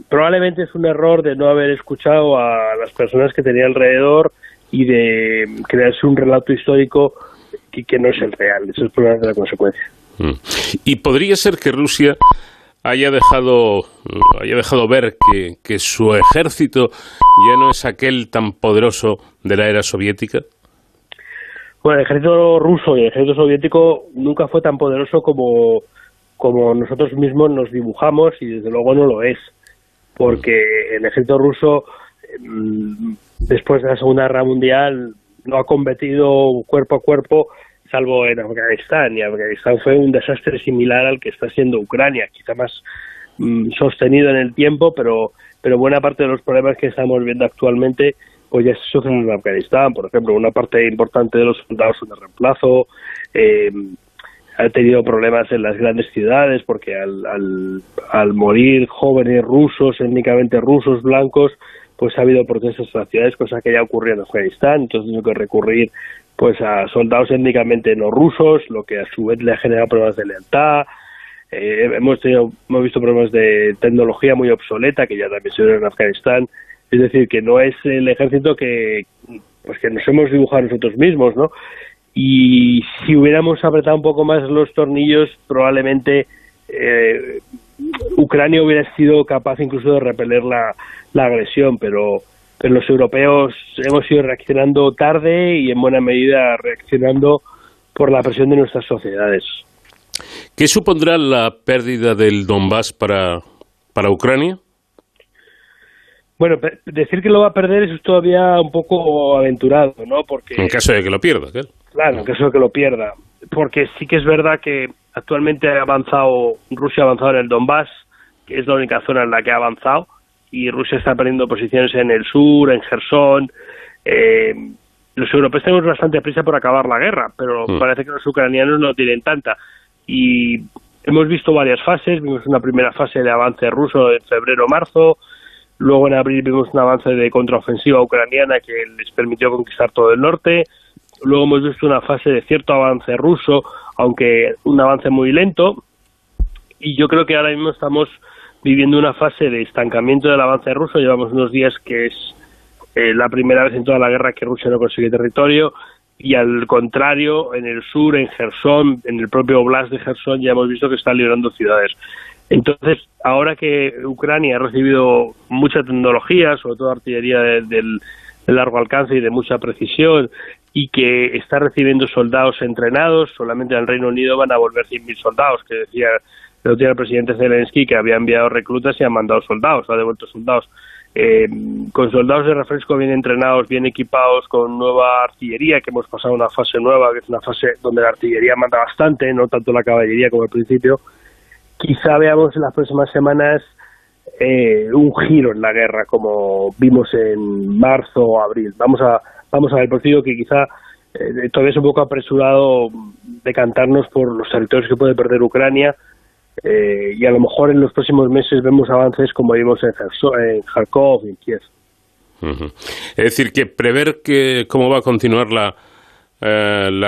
probablemente es un error de no haber escuchado a las personas que tenía alrededor y de crearse un relato histórico que no es el real. Eso es probablemente la consecuencia. Y podría ser que Rusia haya dejado ver que su ejército ya no es aquel tan poderoso de la era soviética. Bueno, el ejército ruso y el ejército soviético nunca fue tan poderoso como nosotros mismos nos dibujamos, y desde luego no lo es, porque el ejército ruso, después de la Segunda Guerra Mundial, no ha combatido cuerpo a cuerpo, salvo en Afganistán, y Afganistán fue un desastre similar al que está siendo Ucrania, quizá más sostenido en el tiempo, pero buena parte de los problemas que estamos viendo actualmente pues ya se suceden en Afganistán. Por ejemplo, una parte importante de los soldados son de reemplazo, ha tenido problemas en las grandes ciudades porque al morir jóvenes rusos, étnicamente rusos, blancos, pues ha habido protestas en las ciudades, cosa que ya ocurrió en Afganistán. Entonces hay que recurrir pues a soldados étnicamente no rusos, lo que a su vez le ha generado problemas de lealtad. Hemos visto problemas de tecnología muy obsoleta que ya también se vieron en Afganistán. Es decir, que no es el ejército que nos hemos dibujado nosotros mismos, ¿no? Y si hubiéramos apretado un poco más los tornillos, probablemente Ucrania hubiera sido capaz incluso de repeler la agresión, pero los europeos hemos ido reaccionando tarde y en buena medida reaccionando por la presión de nuestras sociedades. ¿Qué supondrá la pérdida del Donbass para Ucrania? Bueno, decir que lo va a perder es todavía un poco aventurado, ¿no? Porque en caso de que lo pierda, claro. Claro, en caso de que lo pierda. Porque sí que es verdad que actualmente Rusia ha avanzado en el Donbass, que es la única zona en la que ha avanzado, y Rusia está perdiendo posiciones en el sur, en Jersón. Los europeos tenemos bastante prisa por acabar la guerra, pero parece que los ucranianos no tienen tanta. Y hemos visto varias fases. Vimos una primera fase de avance ruso en febrero-marzo. Luego en abril vimos un avance de contraofensiva ucraniana que les permitió conquistar todo el norte. Luego hemos visto una fase de cierto avance ruso, aunque un avance muy lento. Y yo creo que ahora mismo estamos viviendo una fase de estancamiento del avance ruso. Llevamos unos días que es la primera vez en toda la guerra que Rusia no consigue territorio. Y al contrario, en el sur, en Jersón, en el propio Oblast de Jersón, ya hemos visto que están liberando ciudades. Entonces, ahora que Ucrania ha recibido mucha tecnología, sobre todo artillería de largo alcance y de mucha precisión, y que está recibiendo soldados entrenados, solamente en el Reino Unido van a volver 100.000 soldados, que decía el presidente Zelensky que había enviado reclutas y ha mandado soldados, ha devuelto soldados. Con soldados de refresco bien entrenados, bien equipados, con nueva artillería, que hemos pasado una fase nueva, que es una fase donde la artillería manda bastante, no tanto la caballería como al principio. Quizá veamos en las próximas semanas un giro en la guerra, como vimos en marzo o abril. Vamos a ver, por ello que quizá todavía es un poco apresurado decantarnos por los territorios que puede perder Ucrania, y a lo mejor en los próximos meses vemos avances como vimos en Kharkov y en Kiev. Uh-huh. Es decir, que prever cómo va a continuar la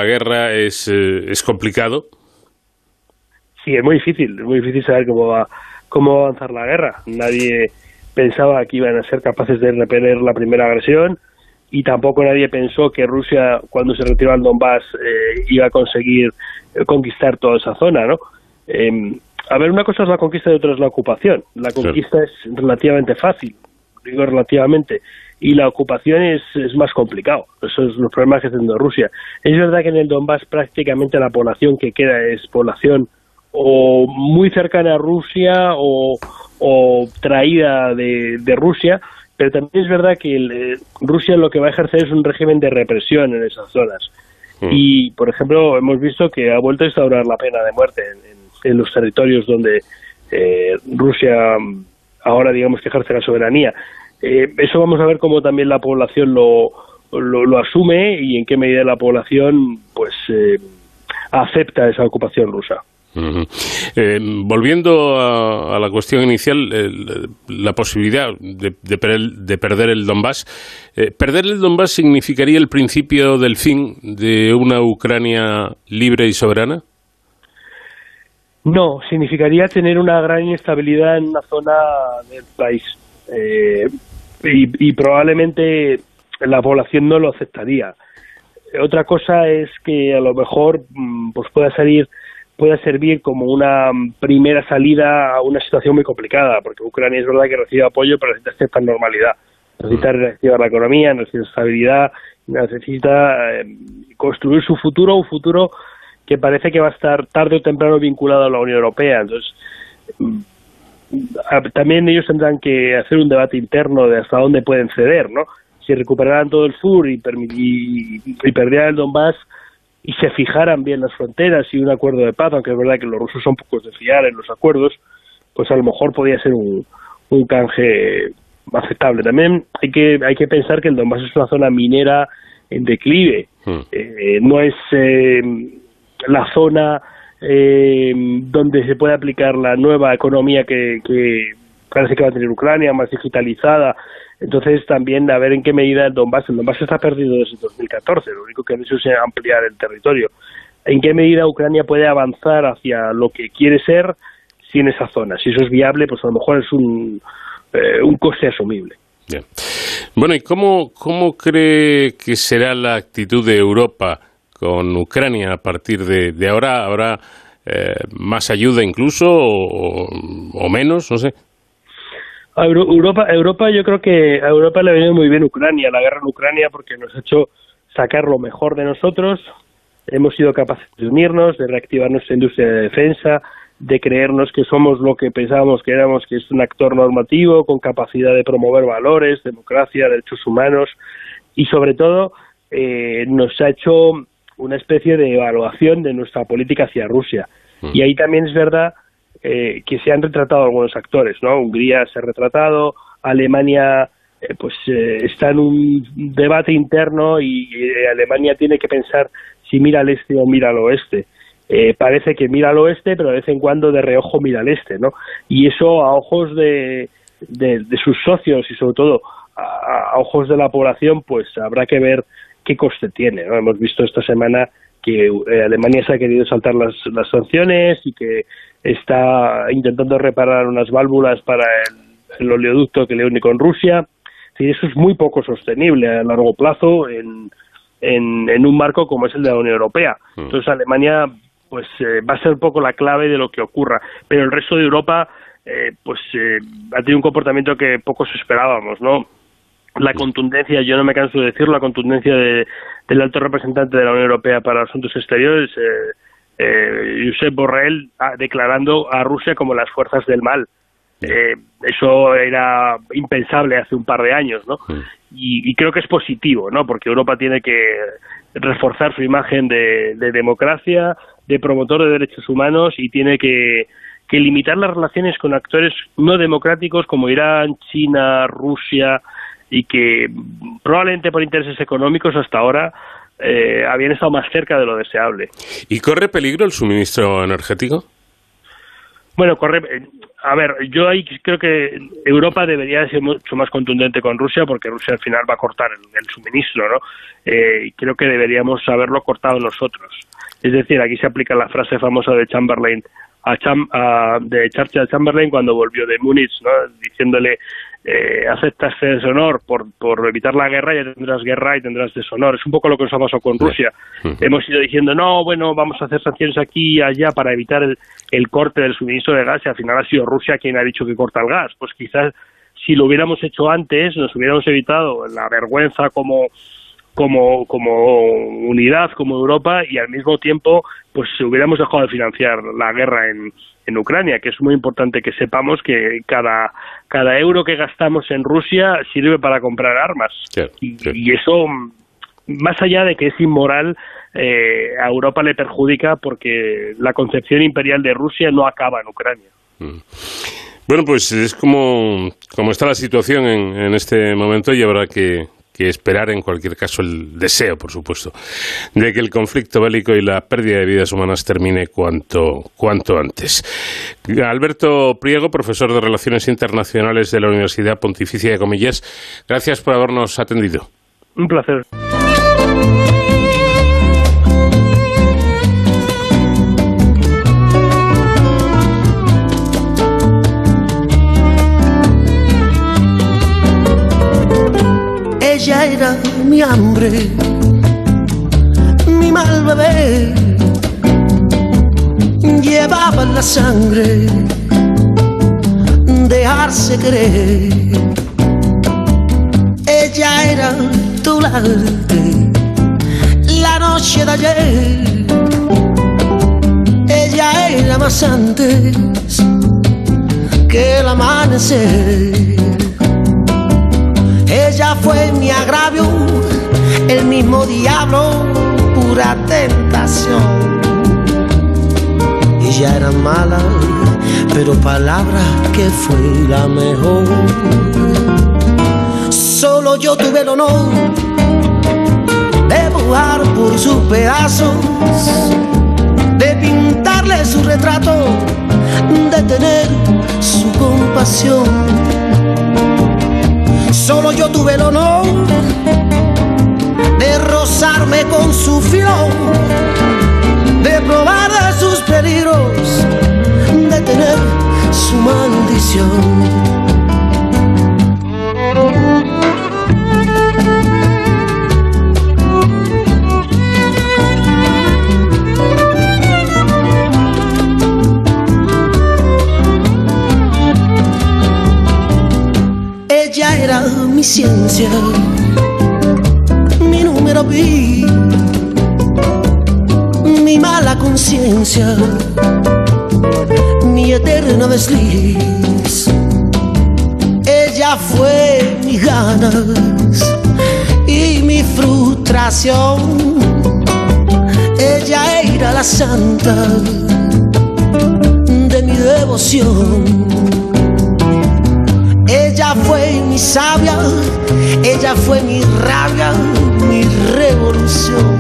guerra es complicado. Sí, es muy difícil saber cómo va a avanzar la guerra. Nadie pensaba que iban a ser capaces de repeler la primera agresión, y tampoco nadie pensó que Rusia, cuando se retiró al Donbass, iba a conseguir conquistar toda esa zona, ¿no? A ver, una cosa es la conquista y otra es la ocupación. La conquista es relativamente fácil, digo relativamente, y la ocupación es más complicado. Esos son los problemas que está teniendo Rusia. Es verdad que en el Donbass prácticamente la población que queda es población o muy cercana a Rusia o traída de Rusia, pero también es verdad que Rusia lo que va a ejercer es un régimen de represión en esas zonas. Y, por ejemplo, hemos visto que ha vuelto a instaurar la pena de muerte en los territorios donde Rusia ahora, digamos, que ejerce la soberanía. Eso vamos a ver cómo también la población lo asume y en qué medida la población pues acepta esa ocupación rusa. Uh-huh. Volviendo a la cuestión inicial, la posibilidad de perder el Donbass. Perder el Donbass significaría el principio del fin de una Ucrania libre y soberana. No, significaría tener una gran inestabilidad en una zona del país y probablemente la población no lo aceptaría. Otra cosa es que a lo mejor pues pueda servir como una primera salida a una situación muy complicada, porque Ucrania es verdad que recibe apoyo, pero necesita cierta normalidad, necesita reactivar la economía, necesita estabilidad, necesita construir su futuro, un futuro que parece que va a estar tarde o temprano vinculado a la Unión Europea. Entonces, también ellos tendrán que hacer un debate interno de hasta dónde pueden ceder, ¿no? Si recuperaran todo el sur y perdieran el Donbass y se fijaran bien las fronteras y un acuerdo de paz, aunque es verdad que los rusos son pocos de fiar en los acuerdos, pues a lo mejor podría ser un canje aceptable. También hay que pensar que el Donbass es una zona minera en declive, no es la zona donde se puede aplicar la nueva economía que parece que va a tener Ucrania, más digitalizada. Entonces también a ver en qué medida el Donbass está perdido desde 2014, lo único que han hecho es ampliar el territorio. En qué medida Ucrania puede avanzar hacia lo que quiere ser sin esa zona. Si eso es viable, pues a lo mejor es un coste asumible. Bien. Bueno, ¿y cómo cree que será la actitud de Europa con Ucrania a partir de ahora? ¿Habrá más ayuda incluso o menos? No sé. Europa, yo creo que a Europa le ha venido muy bien Ucrania, la guerra en Ucrania, porque nos ha hecho sacar lo mejor de nosotros. Hemos sido capaces de unirnos, de reactivar nuestra industria de defensa, de creernos que somos lo que pensábamos que éramos, que es un actor normativo con capacidad de promover valores, democracia, derechos humanos, y sobre todo nos ha hecho una especie de evaluación de nuestra política hacia Rusia. Y ahí también es verdad que se han retratado algunos actores, ¿no? Hungría se ha retratado, Alemania está en un debate interno y Alemania tiene que pensar si mira al este o mira al oeste. Parece que mira al oeste, pero de vez en cuando de reojo mira al este, ¿no? Y eso a ojos de sus socios y sobre todo a ojos de la población, pues habrá que ver qué coste tiene, ¿no? Hemos visto esta semana que Alemania se ha querido saltar las sanciones y que está intentando reparar unas válvulas para el oleoducto que le une con Rusia. Sí, eso es muy poco sostenible a largo plazo en un marco como es el de la Unión Europea. Entonces Alemania pues va a ser un poco la clave de lo que ocurra, pero el resto de Europa ha tenido un comportamiento que pocos esperábamos, ¿no? La contundencia, yo no me canso de decirlo, la contundencia del alto representante de la Unión Europea para Asuntos Exteriores, Josep Borrell, declarando a Rusia como las fuerzas del mal. Eso era impensable hace un par de años, ¿no? Y creo que es positivo, ¿no? Porque Europa tiene que reforzar su imagen de democracia, de promotor de derechos humanos, y tiene que limitar las relaciones con actores no democráticos como Irán, China, Rusia, y que probablemente por intereses económicos hasta ahora habían estado más cerca de lo deseable. ¿Y corre peligro el suministro energético? Bueno, a ver, yo ahí creo que Europa debería ser mucho más contundente con Rusia, porque Rusia al final va a cortar el suministro, ¿no? Creo que deberíamos haberlo cortado nosotros. Es decir, aquí se aplica la frase famosa de Chamberlain, de Churchill a Chamberlain cuando volvió de Múnich, ¿no? Diciéndole, aceptas deshonor por evitar la guerra, ya tendrás guerra y tendrás deshonor. Es un poco lo que nos ha pasado con Rusia. Hemos ido diciendo, no, bueno, vamos a hacer sanciones aquí y allá para evitar el corte del suministro de gas, y al final ha sido Rusia quien ha dicho que corta el gas. Pues quizás si lo hubiéramos hecho antes, nos hubiéramos evitado la vergüenza como unidad, como Europa, y al mismo tiempo pues hubiéramos dejado de financiar la guerra en Ucrania, que es muy importante que sepamos que cada euro que gastamos en Rusia sirve para comprar armas. Sí. Y eso, más allá de que es inmoral, a Europa le perjudica porque la concepción imperial de Rusia no acaba en Ucrania. Bueno, pues es como está la situación en este momento, y habrá que esperar en cualquier caso el deseo, por supuesto, de que el conflicto bélico y la pérdida de vidas humanas termine cuanto antes. Alberto Priego, profesor de Relaciones Internacionales de la Universidad Pontificia de Comillas, gracias por habernos atendido. Un placer. mi hambre, mi mal bebé, llevaba la sangre, dejarse querer. Ella era tu arte, la noche de ayer. Ella era más antes que el amanecer. Ella fue mi agravio, el mismo diablo, pura tentación. Ella era mala, pero palabra que fue la mejor. Solo yo tuve el honor de pujar por sus pedazos, de pintarle su retrato, de tener su compasión. Solo yo tuve el honor de rozarme con su filo, de probar de sus peligros, de tener su maldición. Ella era mi ciencia, mi número pi, mi mala conciencia, mi eterno desliz. Ella fue mis ganas y mi frustración. Ella era la santa de mi devoción. Ella fue mi savia, ella fue mi rabia, mi revolución.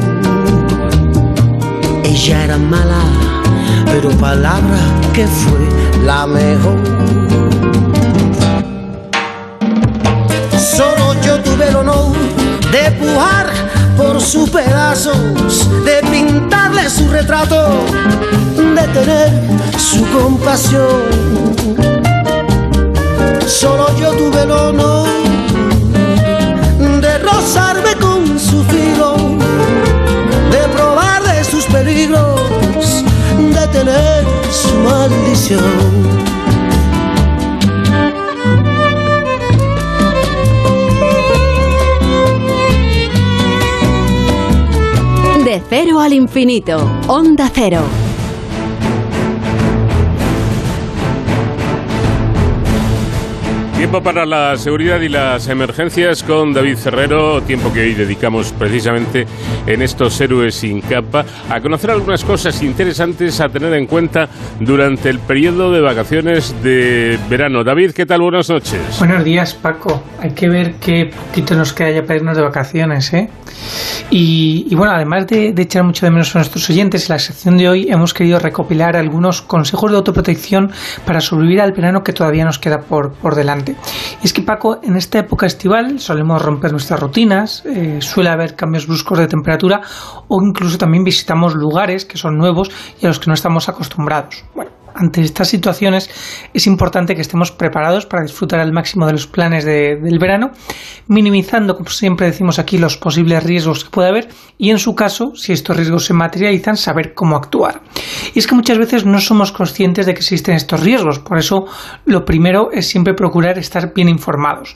Ella era mala, pero palabra que fue la mejor. Solo yo tuve el honor de pujar por sus pedazos, de pintarle su retrato, de tener su compasión. Solo yo tuve el honor de rozarme con su filo, de probar de sus peligros, de tener su maldición. De cero al infinito, Onda Cero. Tiempo para la seguridad y las emergencias con David Ferrero, tiempo que hoy dedicamos precisamente en estos héroes sin capa a conocer algunas cosas interesantes a tener en cuenta durante el periodo de vacaciones de verano. David, ¿qué tal? Buenas noches. Buenos días, Paco. Hay que ver qué poquito nos queda ya para irnos de vacaciones, ¿eh? Y bueno, además de echar mucho de menos a nuestros oyentes, en la sección de hoy hemos querido recopilar algunos consejos de autoprotección para sobrevivir al verano que todavía nos queda por delante. Y es que, Paco, en esta época estival solemos romper nuestras rutinas, suele haber cambios bruscos de temperatura o incluso también visitamos lugares que son nuevos y a los que no estamos acostumbrados. Bueno, ante estas situaciones es importante que estemos preparados para disfrutar al máximo de los planes del verano, minimizando, como siempre decimos aquí, los posibles riesgos que puede haber y, en su caso, si estos riesgos se materializan, saber cómo actuar. Y es que muchas veces no somos conscientes de que existen estos riesgos, por eso lo primero es siempre procurar estar bien informados.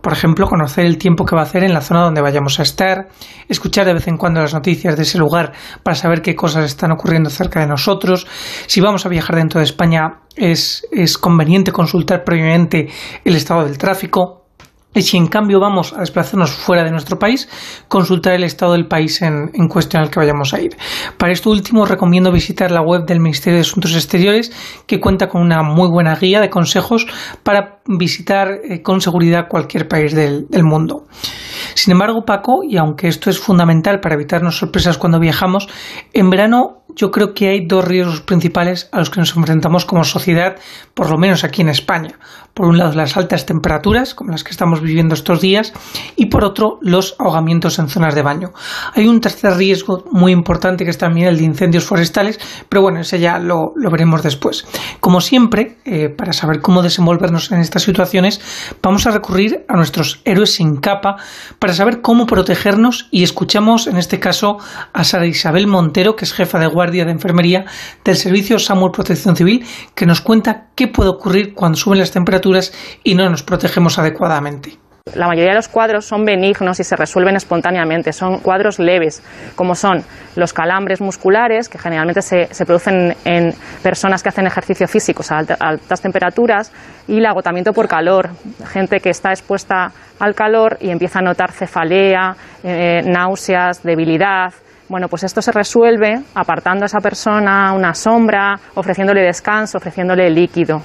Por ejemplo, conocer el tiempo que va a hacer en la zona donde vayamos a estar, escuchar de vez en cuando las noticias de ese lugar para saber qué cosas están ocurriendo cerca de nosotros. Si vamos a viajar dentro de España, es conveniente consultar previamente el estado del tráfico. Y si en cambio vamos a desplazarnos fuera de nuestro país, consultar el estado del país en cuestión al que vayamos a ir. Para esto último recomiendo visitar la web del Ministerio de Asuntos Exteriores, que cuenta con una muy buena guía de consejos para visitar con seguridad cualquier país del mundo. Sin embargo, Paco, y aunque esto es fundamental para evitarnos sorpresas cuando viajamos, en verano yo creo que hay dos riesgos principales a los que nos enfrentamos como sociedad, por lo menos aquí en España. Por un lado, las altas temperaturas, como las que estamos viviendo estos días, y por otro, los ahogamientos en zonas de baño. Hay un tercer riesgo muy importante, que es también el de incendios forestales, pero bueno, ese ya lo veremos después. Como siempre, para saber cómo desenvolvernos en estas situaciones, vamos a recurrir a nuestros héroes sin capa para saber cómo protegernos, y escuchamos en este caso a Sara Isabel Montero, que es jefa de guardia de enfermería del servicio SAMUR Protección Civil, que nos cuenta qué puede ocurrir cuando suben las temperaturas y no nos protegemos adecuadamente. La mayoría de los cuadros son benignos y se resuelven espontáneamente, son cuadros leves, como son los calambres musculares, que generalmente se producen en personas que hacen ejercicio físico a altas temperaturas, y el agotamiento por calor, gente que está expuesta al calor y empieza a notar cefalea, náuseas, debilidad. Bueno, pues esto se resuelve apartando a esa persona una sombra, ofreciéndole descanso, ofreciéndole líquido,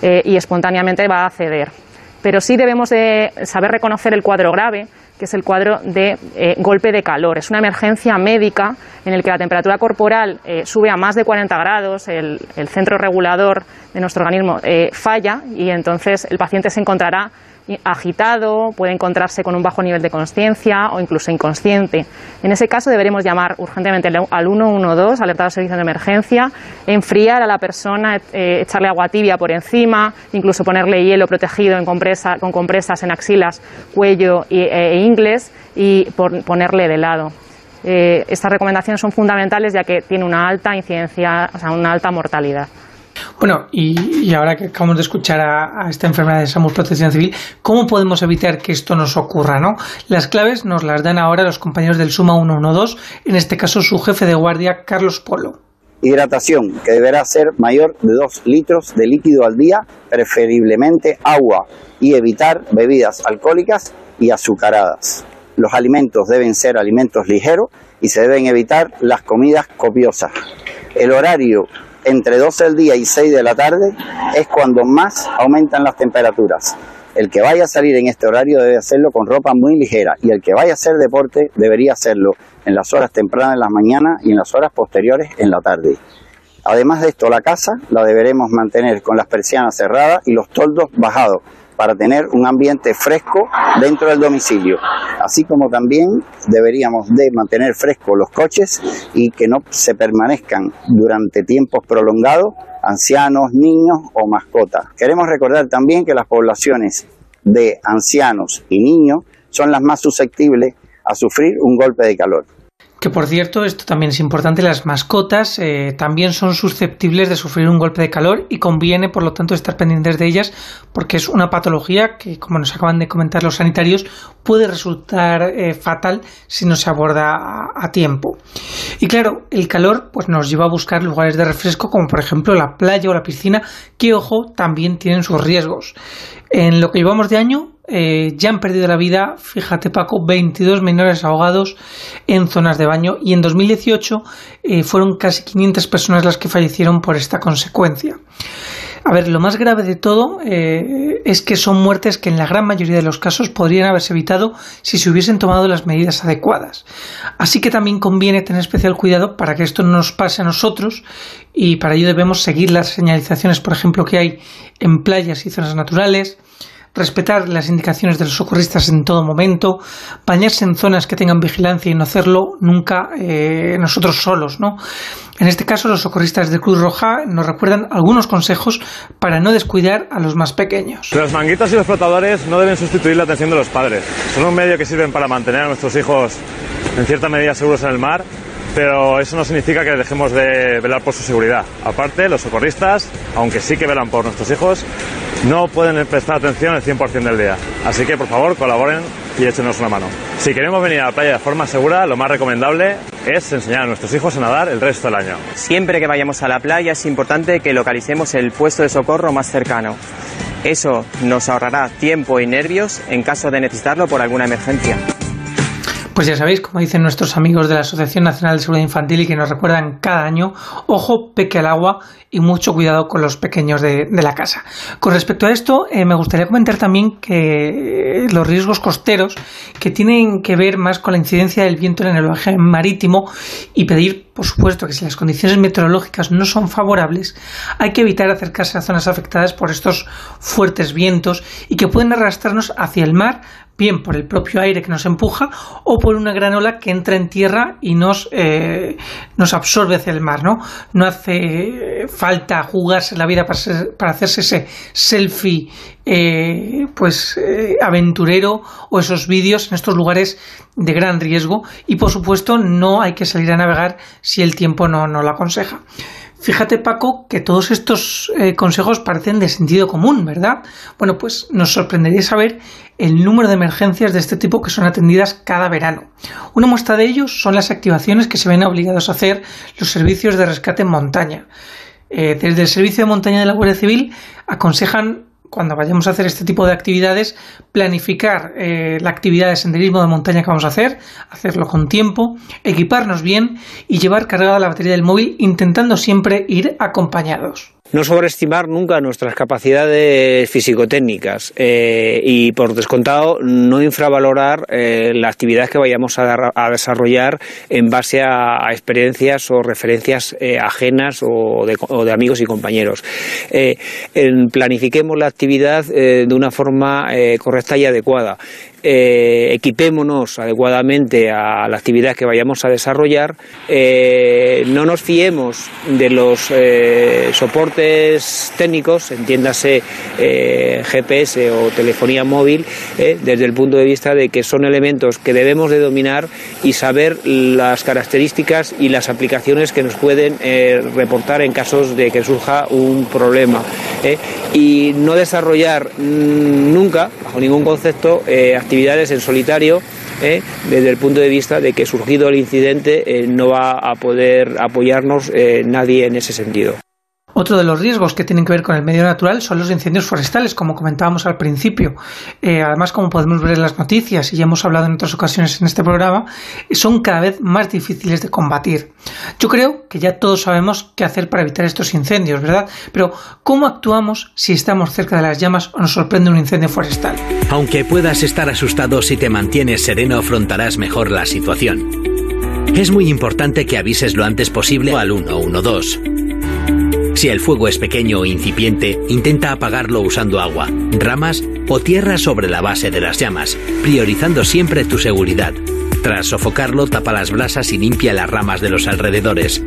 y espontáneamente va a ceder. Pero sí debemos de saber reconocer el cuadro grave, que es el cuadro de golpe de calor. Es una emergencia médica en el que la temperatura corporal sube a más de 40 grados, el centro regulador de nuestro organismo falla, y entonces el paciente se encontrará agitado, puede encontrarse con un bajo nivel de consciencia o incluso inconsciente. En ese caso deberemos llamar urgentemente al 112, alertar al servicio de emergencia, enfriar a la persona, echarle agua tibia por encima, incluso ponerle hielo protegido con compresas en axilas, cuello e ingles, y ponerle de lado. Estas recomendaciones son fundamentales, ya que tiene una alta incidencia, o sea, una alta mortalidad. Bueno, y ahora que acabamos de escuchar a esta enfermera de SAMUR Protección Civil, ¿cómo podemos evitar que esto nos ocurra, no? Las claves nos las dan ahora los compañeros del SUMA 112, en este caso su jefe de guardia, Carlos Polo. Hidratación, que deberá ser mayor de 2 litros de líquido al día, preferiblemente agua, y evitar bebidas alcohólicas y azucaradas. Los alimentos deben ser alimentos ligeros y se deben evitar las comidas copiosas. El horario entre 12 del día y 6 de la tarde es cuando más aumentan las temperaturas. El que vaya a salir en este horario debe hacerlo con ropa muy ligera, y el que vaya a hacer deporte debería hacerlo en las horas tempranas de la mañana y en las horas posteriores en la tarde. Además de esto, la casa la deberemos mantener con las persianas cerradas y los toldos bajados para tener un ambiente fresco dentro del domicilio, así como también deberíamos de mantener frescos los coches y que no se permanezcan durante tiempos prolongados ancianos, niños o mascotas. Queremos recordar también que las poblaciones de ancianos y niños son las más susceptibles a sufrir un golpe de calor. Que por cierto, esto también es importante, las mascotas también son susceptibles de sufrir un golpe de calor y conviene, por lo tanto, estar pendientes de ellas, porque es una patología que, como nos acaban de comentar los sanitarios, puede resultar fatal si no se aborda a tiempo. Y claro, el calor pues nos lleva a buscar lugares de refresco, como por ejemplo la playa o la piscina, que, ojo, también tienen sus riesgos. En lo que llevamos de año, ya han perdido la vida, fíjate Paco, 22 menores ahogados en zonas de baño, y en 2018 fueron casi 500 personas las que fallecieron por esta consecuencia. A ver, lo más grave de todo es que son muertes que en la gran mayoría de los casos podrían haberse evitado si se hubiesen tomado las medidas adecuadas. Así que también conviene tener especial cuidado para que esto no nos pase a nosotros, y para ello debemos seguir las señalizaciones, por ejemplo, que hay en playas y zonas naturales, respetar las indicaciones de los socorristas en todo momento, bañarse en zonas que tengan vigilancia y no hacerlo nunca nosotros solos, ¿no? En este caso, los socorristas de Cruz Roja nos recuerdan algunos consejos para no descuidar a los más pequeños. Los manguitos y los flotadores no deben sustituir la atención de los padres. Son un medio que sirven para mantener a nuestros hijos en cierta medida seguros en el mar, pero eso no significa que dejemos de velar por su seguridad. Aparte, los socorristas, aunque sí que velan por nuestros hijos, no pueden prestar atención el 100% del día. Así que, por favor, colaboren y échenos una mano. Si queremos venir a la playa de forma segura, lo más recomendable es enseñar a nuestros hijos a nadar el resto del año. Siempre que vayamos a la playa es importante que localicemos el puesto de socorro más cercano. Eso nos ahorrará tiempo y nervios en caso de necesitarlo por alguna emergencia. Pues ya sabéis, como dicen nuestros amigos de la Asociación Nacional de Seguridad Infantil y que nos recuerdan cada año, ojo, peque al agua y mucho cuidado con los pequeños de la casa. Con respecto a esto, me gustaría comentar también que los riesgos costeros, que tienen que ver más con la incidencia del viento en el oleaje marítimo, y pedir Por supuesto que si las condiciones meteorológicas no son favorables, hay que evitar acercarse a zonas afectadas por estos fuertes vientos y que pueden arrastrarnos hacia el mar, bien por el propio aire que nos empuja o por una gran ola que entra en tierra y nos absorbe hacia el mar, ¿no? No hace falta jugarse la vida para hacerse ese selfie aventurero o esos vídeos en estos lugares de gran riesgo, y por supuesto no hay que salir a navegar si el tiempo no lo aconseja. Fíjate, Paco, que todos estos consejos parecen de sentido común, ¿verdad? Bueno, pues nos sorprendería saber el número de emergencias de este tipo que son atendidas cada verano. Una muestra de ellos son las activaciones que se ven obligados a hacer los servicios de rescate en montaña. Desde el Servicio de Montaña de la Guardia Civil aconsejan, cuando vayamos a hacer este tipo de actividades, planificar la actividad de senderismo de montaña que vamos a hacer, hacerlo con tiempo, equiparnos bien y llevar cargada la batería del móvil, intentando siempre ir acompañados. No sobreestimar nunca nuestras capacidades físico-técnicas y, por descontado, no infravalorar la actividad que vayamos a desarrollar en base a experiencias o referencias ajenas o de amigos y compañeros. Planifiquemos la actividad de una forma correcta y adecuada. Equipémonos adecuadamente a la actividad que vayamos a desarrollar, no nos fiemos de los soportes técnicos, entiéndase GPS o telefonía móvil, desde el punto de vista de que son elementos que debemos de dominar y saber las características y las aplicaciones que nos pueden reportar en casos de que surja un problema, y no desarrollar nunca, bajo ningún concepto, actividades en solitario, desde el punto de vista de que, surgido el incidente, no va a poder apoyarnos nadie en ese sentido. Otro de los riesgos que tienen que ver con el medio natural son los incendios forestales, como comentábamos al principio. Además, como podemos ver en las noticias, y ya hemos hablado en otras ocasiones en este programa, son cada vez más difíciles de combatir. Yo creo que ya todos sabemos qué hacer para evitar estos incendios, ¿verdad? Pero ¿cómo actuamos si estamos cerca de las llamas o nos sorprende un incendio forestal? Aunque puedas estar asustado, si te mantienes sereno afrontarás mejor la situación. Es muy importante que avises lo antes posible al 112. Si el fuego es pequeño o incipiente, intenta apagarlo usando agua, ramas o tierra sobre la base de las llamas, priorizando siempre tu seguridad. Tras sofocarlo, tapa las brasas y limpia las ramas de los alrededores.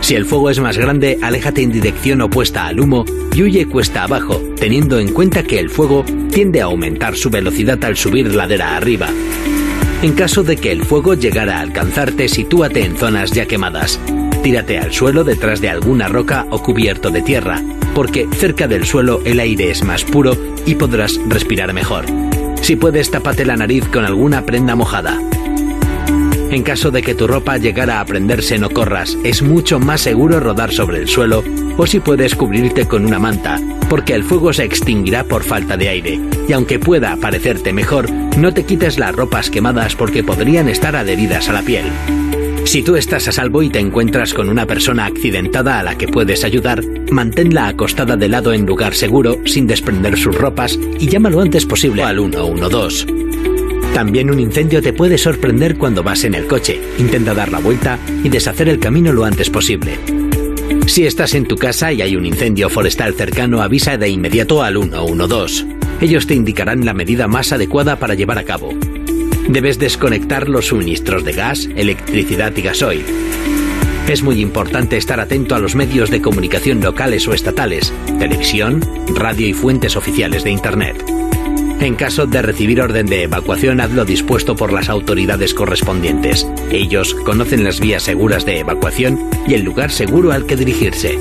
Si el fuego es más grande, aléjate en dirección opuesta al humo y huye cuesta abajo, teniendo en cuenta que el fuego tiende a aumentar su velocidad al subir ladera arriba. En caso de que el fuego llegara a alcanzarte, sitúate en zonas ya quemadas. Tírate al suelo detrás de alguna roca o cubierto de tierra, porque cerca del suelo el aire es más puro y podrás respirar mejor. Si puedes, tápate la nariz con alguna prenda mojada. En caso de que tu ropa llegara a prenderse, no corras, es mucho más seguro rodar sobre el suelo, o si puedes, cubrirte con una manta, porque el fuego se extinguirá por falta de aire, y aunque pueda parecerte mejor, no te quites las ropas quemadas porque podrían estar adheridas a la piel. Si tú estás a salvo y te encuentras con una persona accidentada a la que puedes ayudar, manténla acostada de lado en lugar seguro, sin desprender sus ropas, y llama lo antes posible al 112. También un incendio te puede sorprender cuando vas en el coche. Intenta dar la vuelta y deshacer el camino lo antes posible. Si estás en tu casa y hay un incendio forestal cercano, avisa de inmediato al 112. Ellos te indicarán la medida más adecuada para llevar a cabo. Debes desconectar los suministros de gas, electricidad y gasoil. Es muy importante estar atento a los medios de comunicación locales o estatales, televisión, radio y fuentes oficiales de Internet. En caso de recibir orden de evacuación, hazlo dispuesto por las autoridades correspondientes. Ellos conocen las vías seguras de evacuación y el lugar seguro al que dirigirse.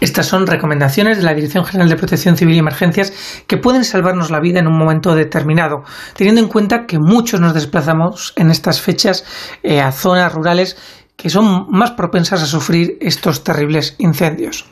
Estas son recomendaciones de la Dirección General de Protección Civil y Emergencias que pueden salvarnos la vida en un momento determinado, teniendo en cuenta que muchos nos desplazamos en estas fechas a zonas rurales que son más propensas a sufrir estos terribles incendios.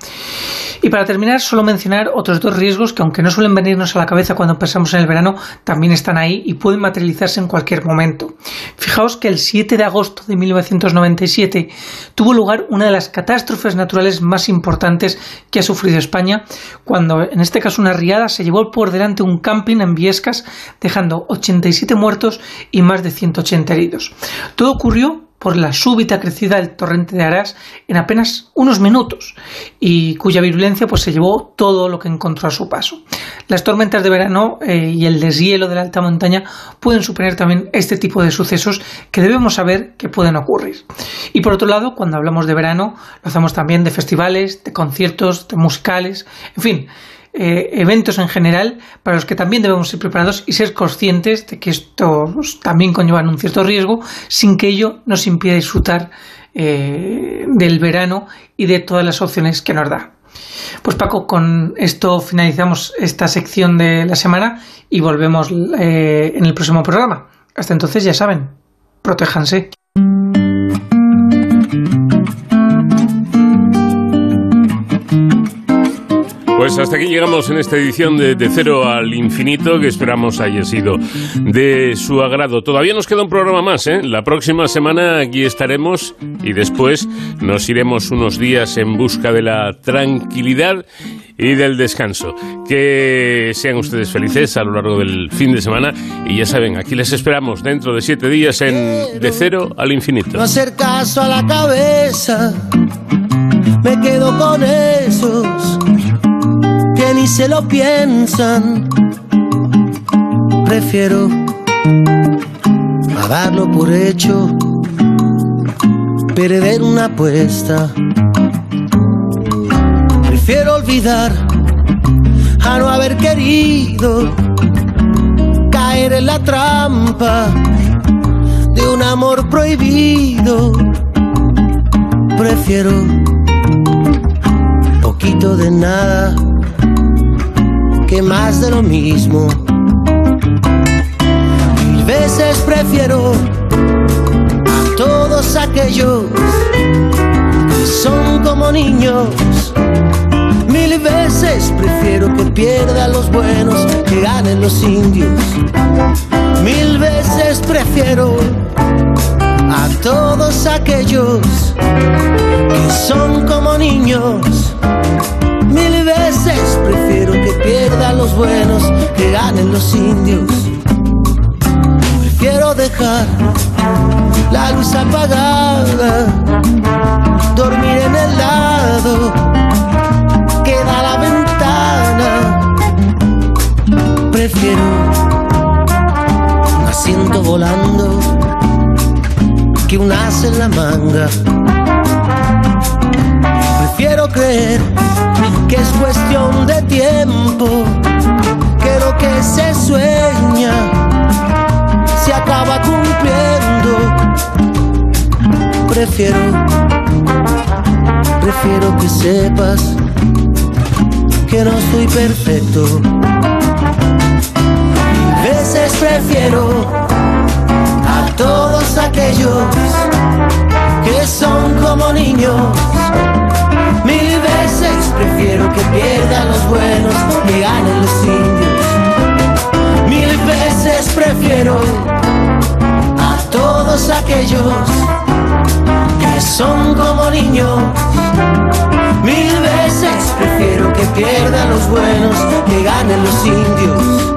Y para terminar, solo mencionar otros dos riesgos que, aunque no suelen venirnos a la cabeza cuando pensamos en el verano, también están ahí y pueden materializarse en cualquier momento. Fijaos que el 7 de agosto de 1997 tuvo lugar una de las catástrofes naturales más importantes que ha sufrido España, cuando en este caso una riada se llevó por delante un camping en Biescas, dejando 87 muertos y más de 180 heridos. Todo ocurrió por la súbita crecida del torrente de Arás en apenas unos minutos y cuya virulencia pues se llevó todo lo que encontró a su paso. Las tormentas de verano y el deshielo de la alta montaña pueden suponer también este tipo de sucesos que debemos saber que pueden ocurrir. Y por otro lado, cuando hablamos de verano, lo hacemos también de festivales, de conciertos, de musicales, en fin, eventos en general para los que también debemos ir preparados y ser conscientes de que estos también conllevan un cierto riesgo, sin que ello nos impida disfrutar del verano y de todas las opciones que nos da. Pues Paco, con esto finalizamos esta sección de la semana y volvemos en el próximo programa. Hasta entonces, ya saben, protéjanse. Pues hasta aquí llegamos en esta edición de Cero al Infinito, que esperamos haya sido de su agrado. Todavía nos queda un programa más, ¿eh? La próxima semana aquí estaremos y después nos iremos unos días en busca de la tranquilidad y del descanso. Que sean ustedes felices a lo largo del fin de semana y ya saben, aquí les esperamos dentro de 7 días en De Cero al Infinito. No hacer caso a la cabeza, me quedo con esos que ni se lo piensan. Prefiero a darlo por hecho, perder una apuesta. Prefiero olvidar a no haber querido caer en la trampa de un amor prohibido. Prefiero poquito de nada que más de lo mismo. Mil veces prefiero a todos aquellos que son como niños. Mil veces prefiero que pierdan los buenos, que ganen los indios. Mil veces prefiero a todos aquellos que son como niños. Mil veces prefiero que pierdan los buenos, que ganen los indios. Prefiero dejar la luz apagada, dormir en el lado que da la ventana. Prefiero un asiento volando que un as en la manga. Prefiero creer que es cuestión de tiempo, que lo que se sueña se acaba cumpliendo. Prefiero que sepas que no soy perfecto. Mil veces prefiero a todos aquellos que son como niños. Mil veces prefiero que pierdan los buenos, que ganen los indios. Mil veces prefiero a todos aquellos que son como niños. Mil veces prefiero que pierdan los buenos, que ganen los indios.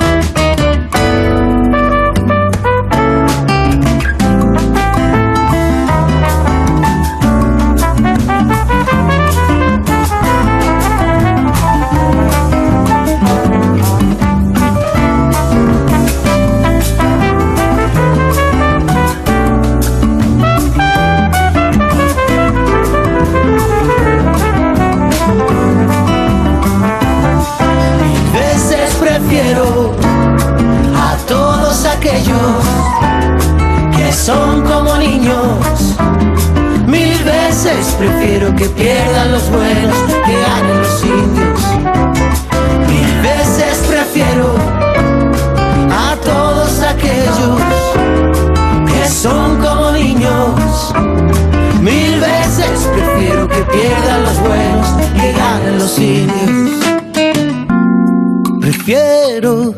Son como niños. Mil veces prefiero que pierdan los buenos, que ganen los indios. Mil veces prefiero a todos aquellos que son como niños. Mil veces prefiero que pierdan los buenos, que ganen los indios. Prefiero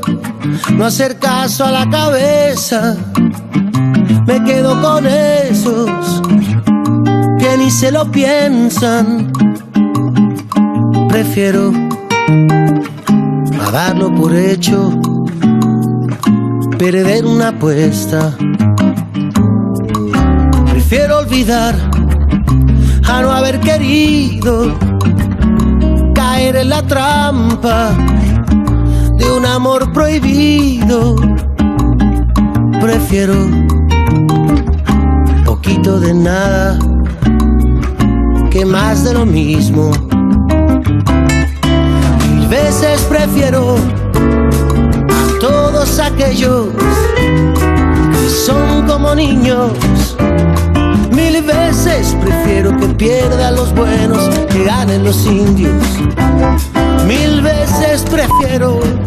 no hacer caso a la cabeza, me quedo con esos que ni se lo piensan. Prefiero a darlo por hecho, perder una apuesta. prefiero olvidar a no haber querido caer en la trampa de un amor prohibido. Prefiero poquito de nada que más de lo mismo. Mil veces prefiero a todos aquellos que son como niños. Mil veces prefiero que pierdan los buenos, que ganen los indios. Mil veces prefiero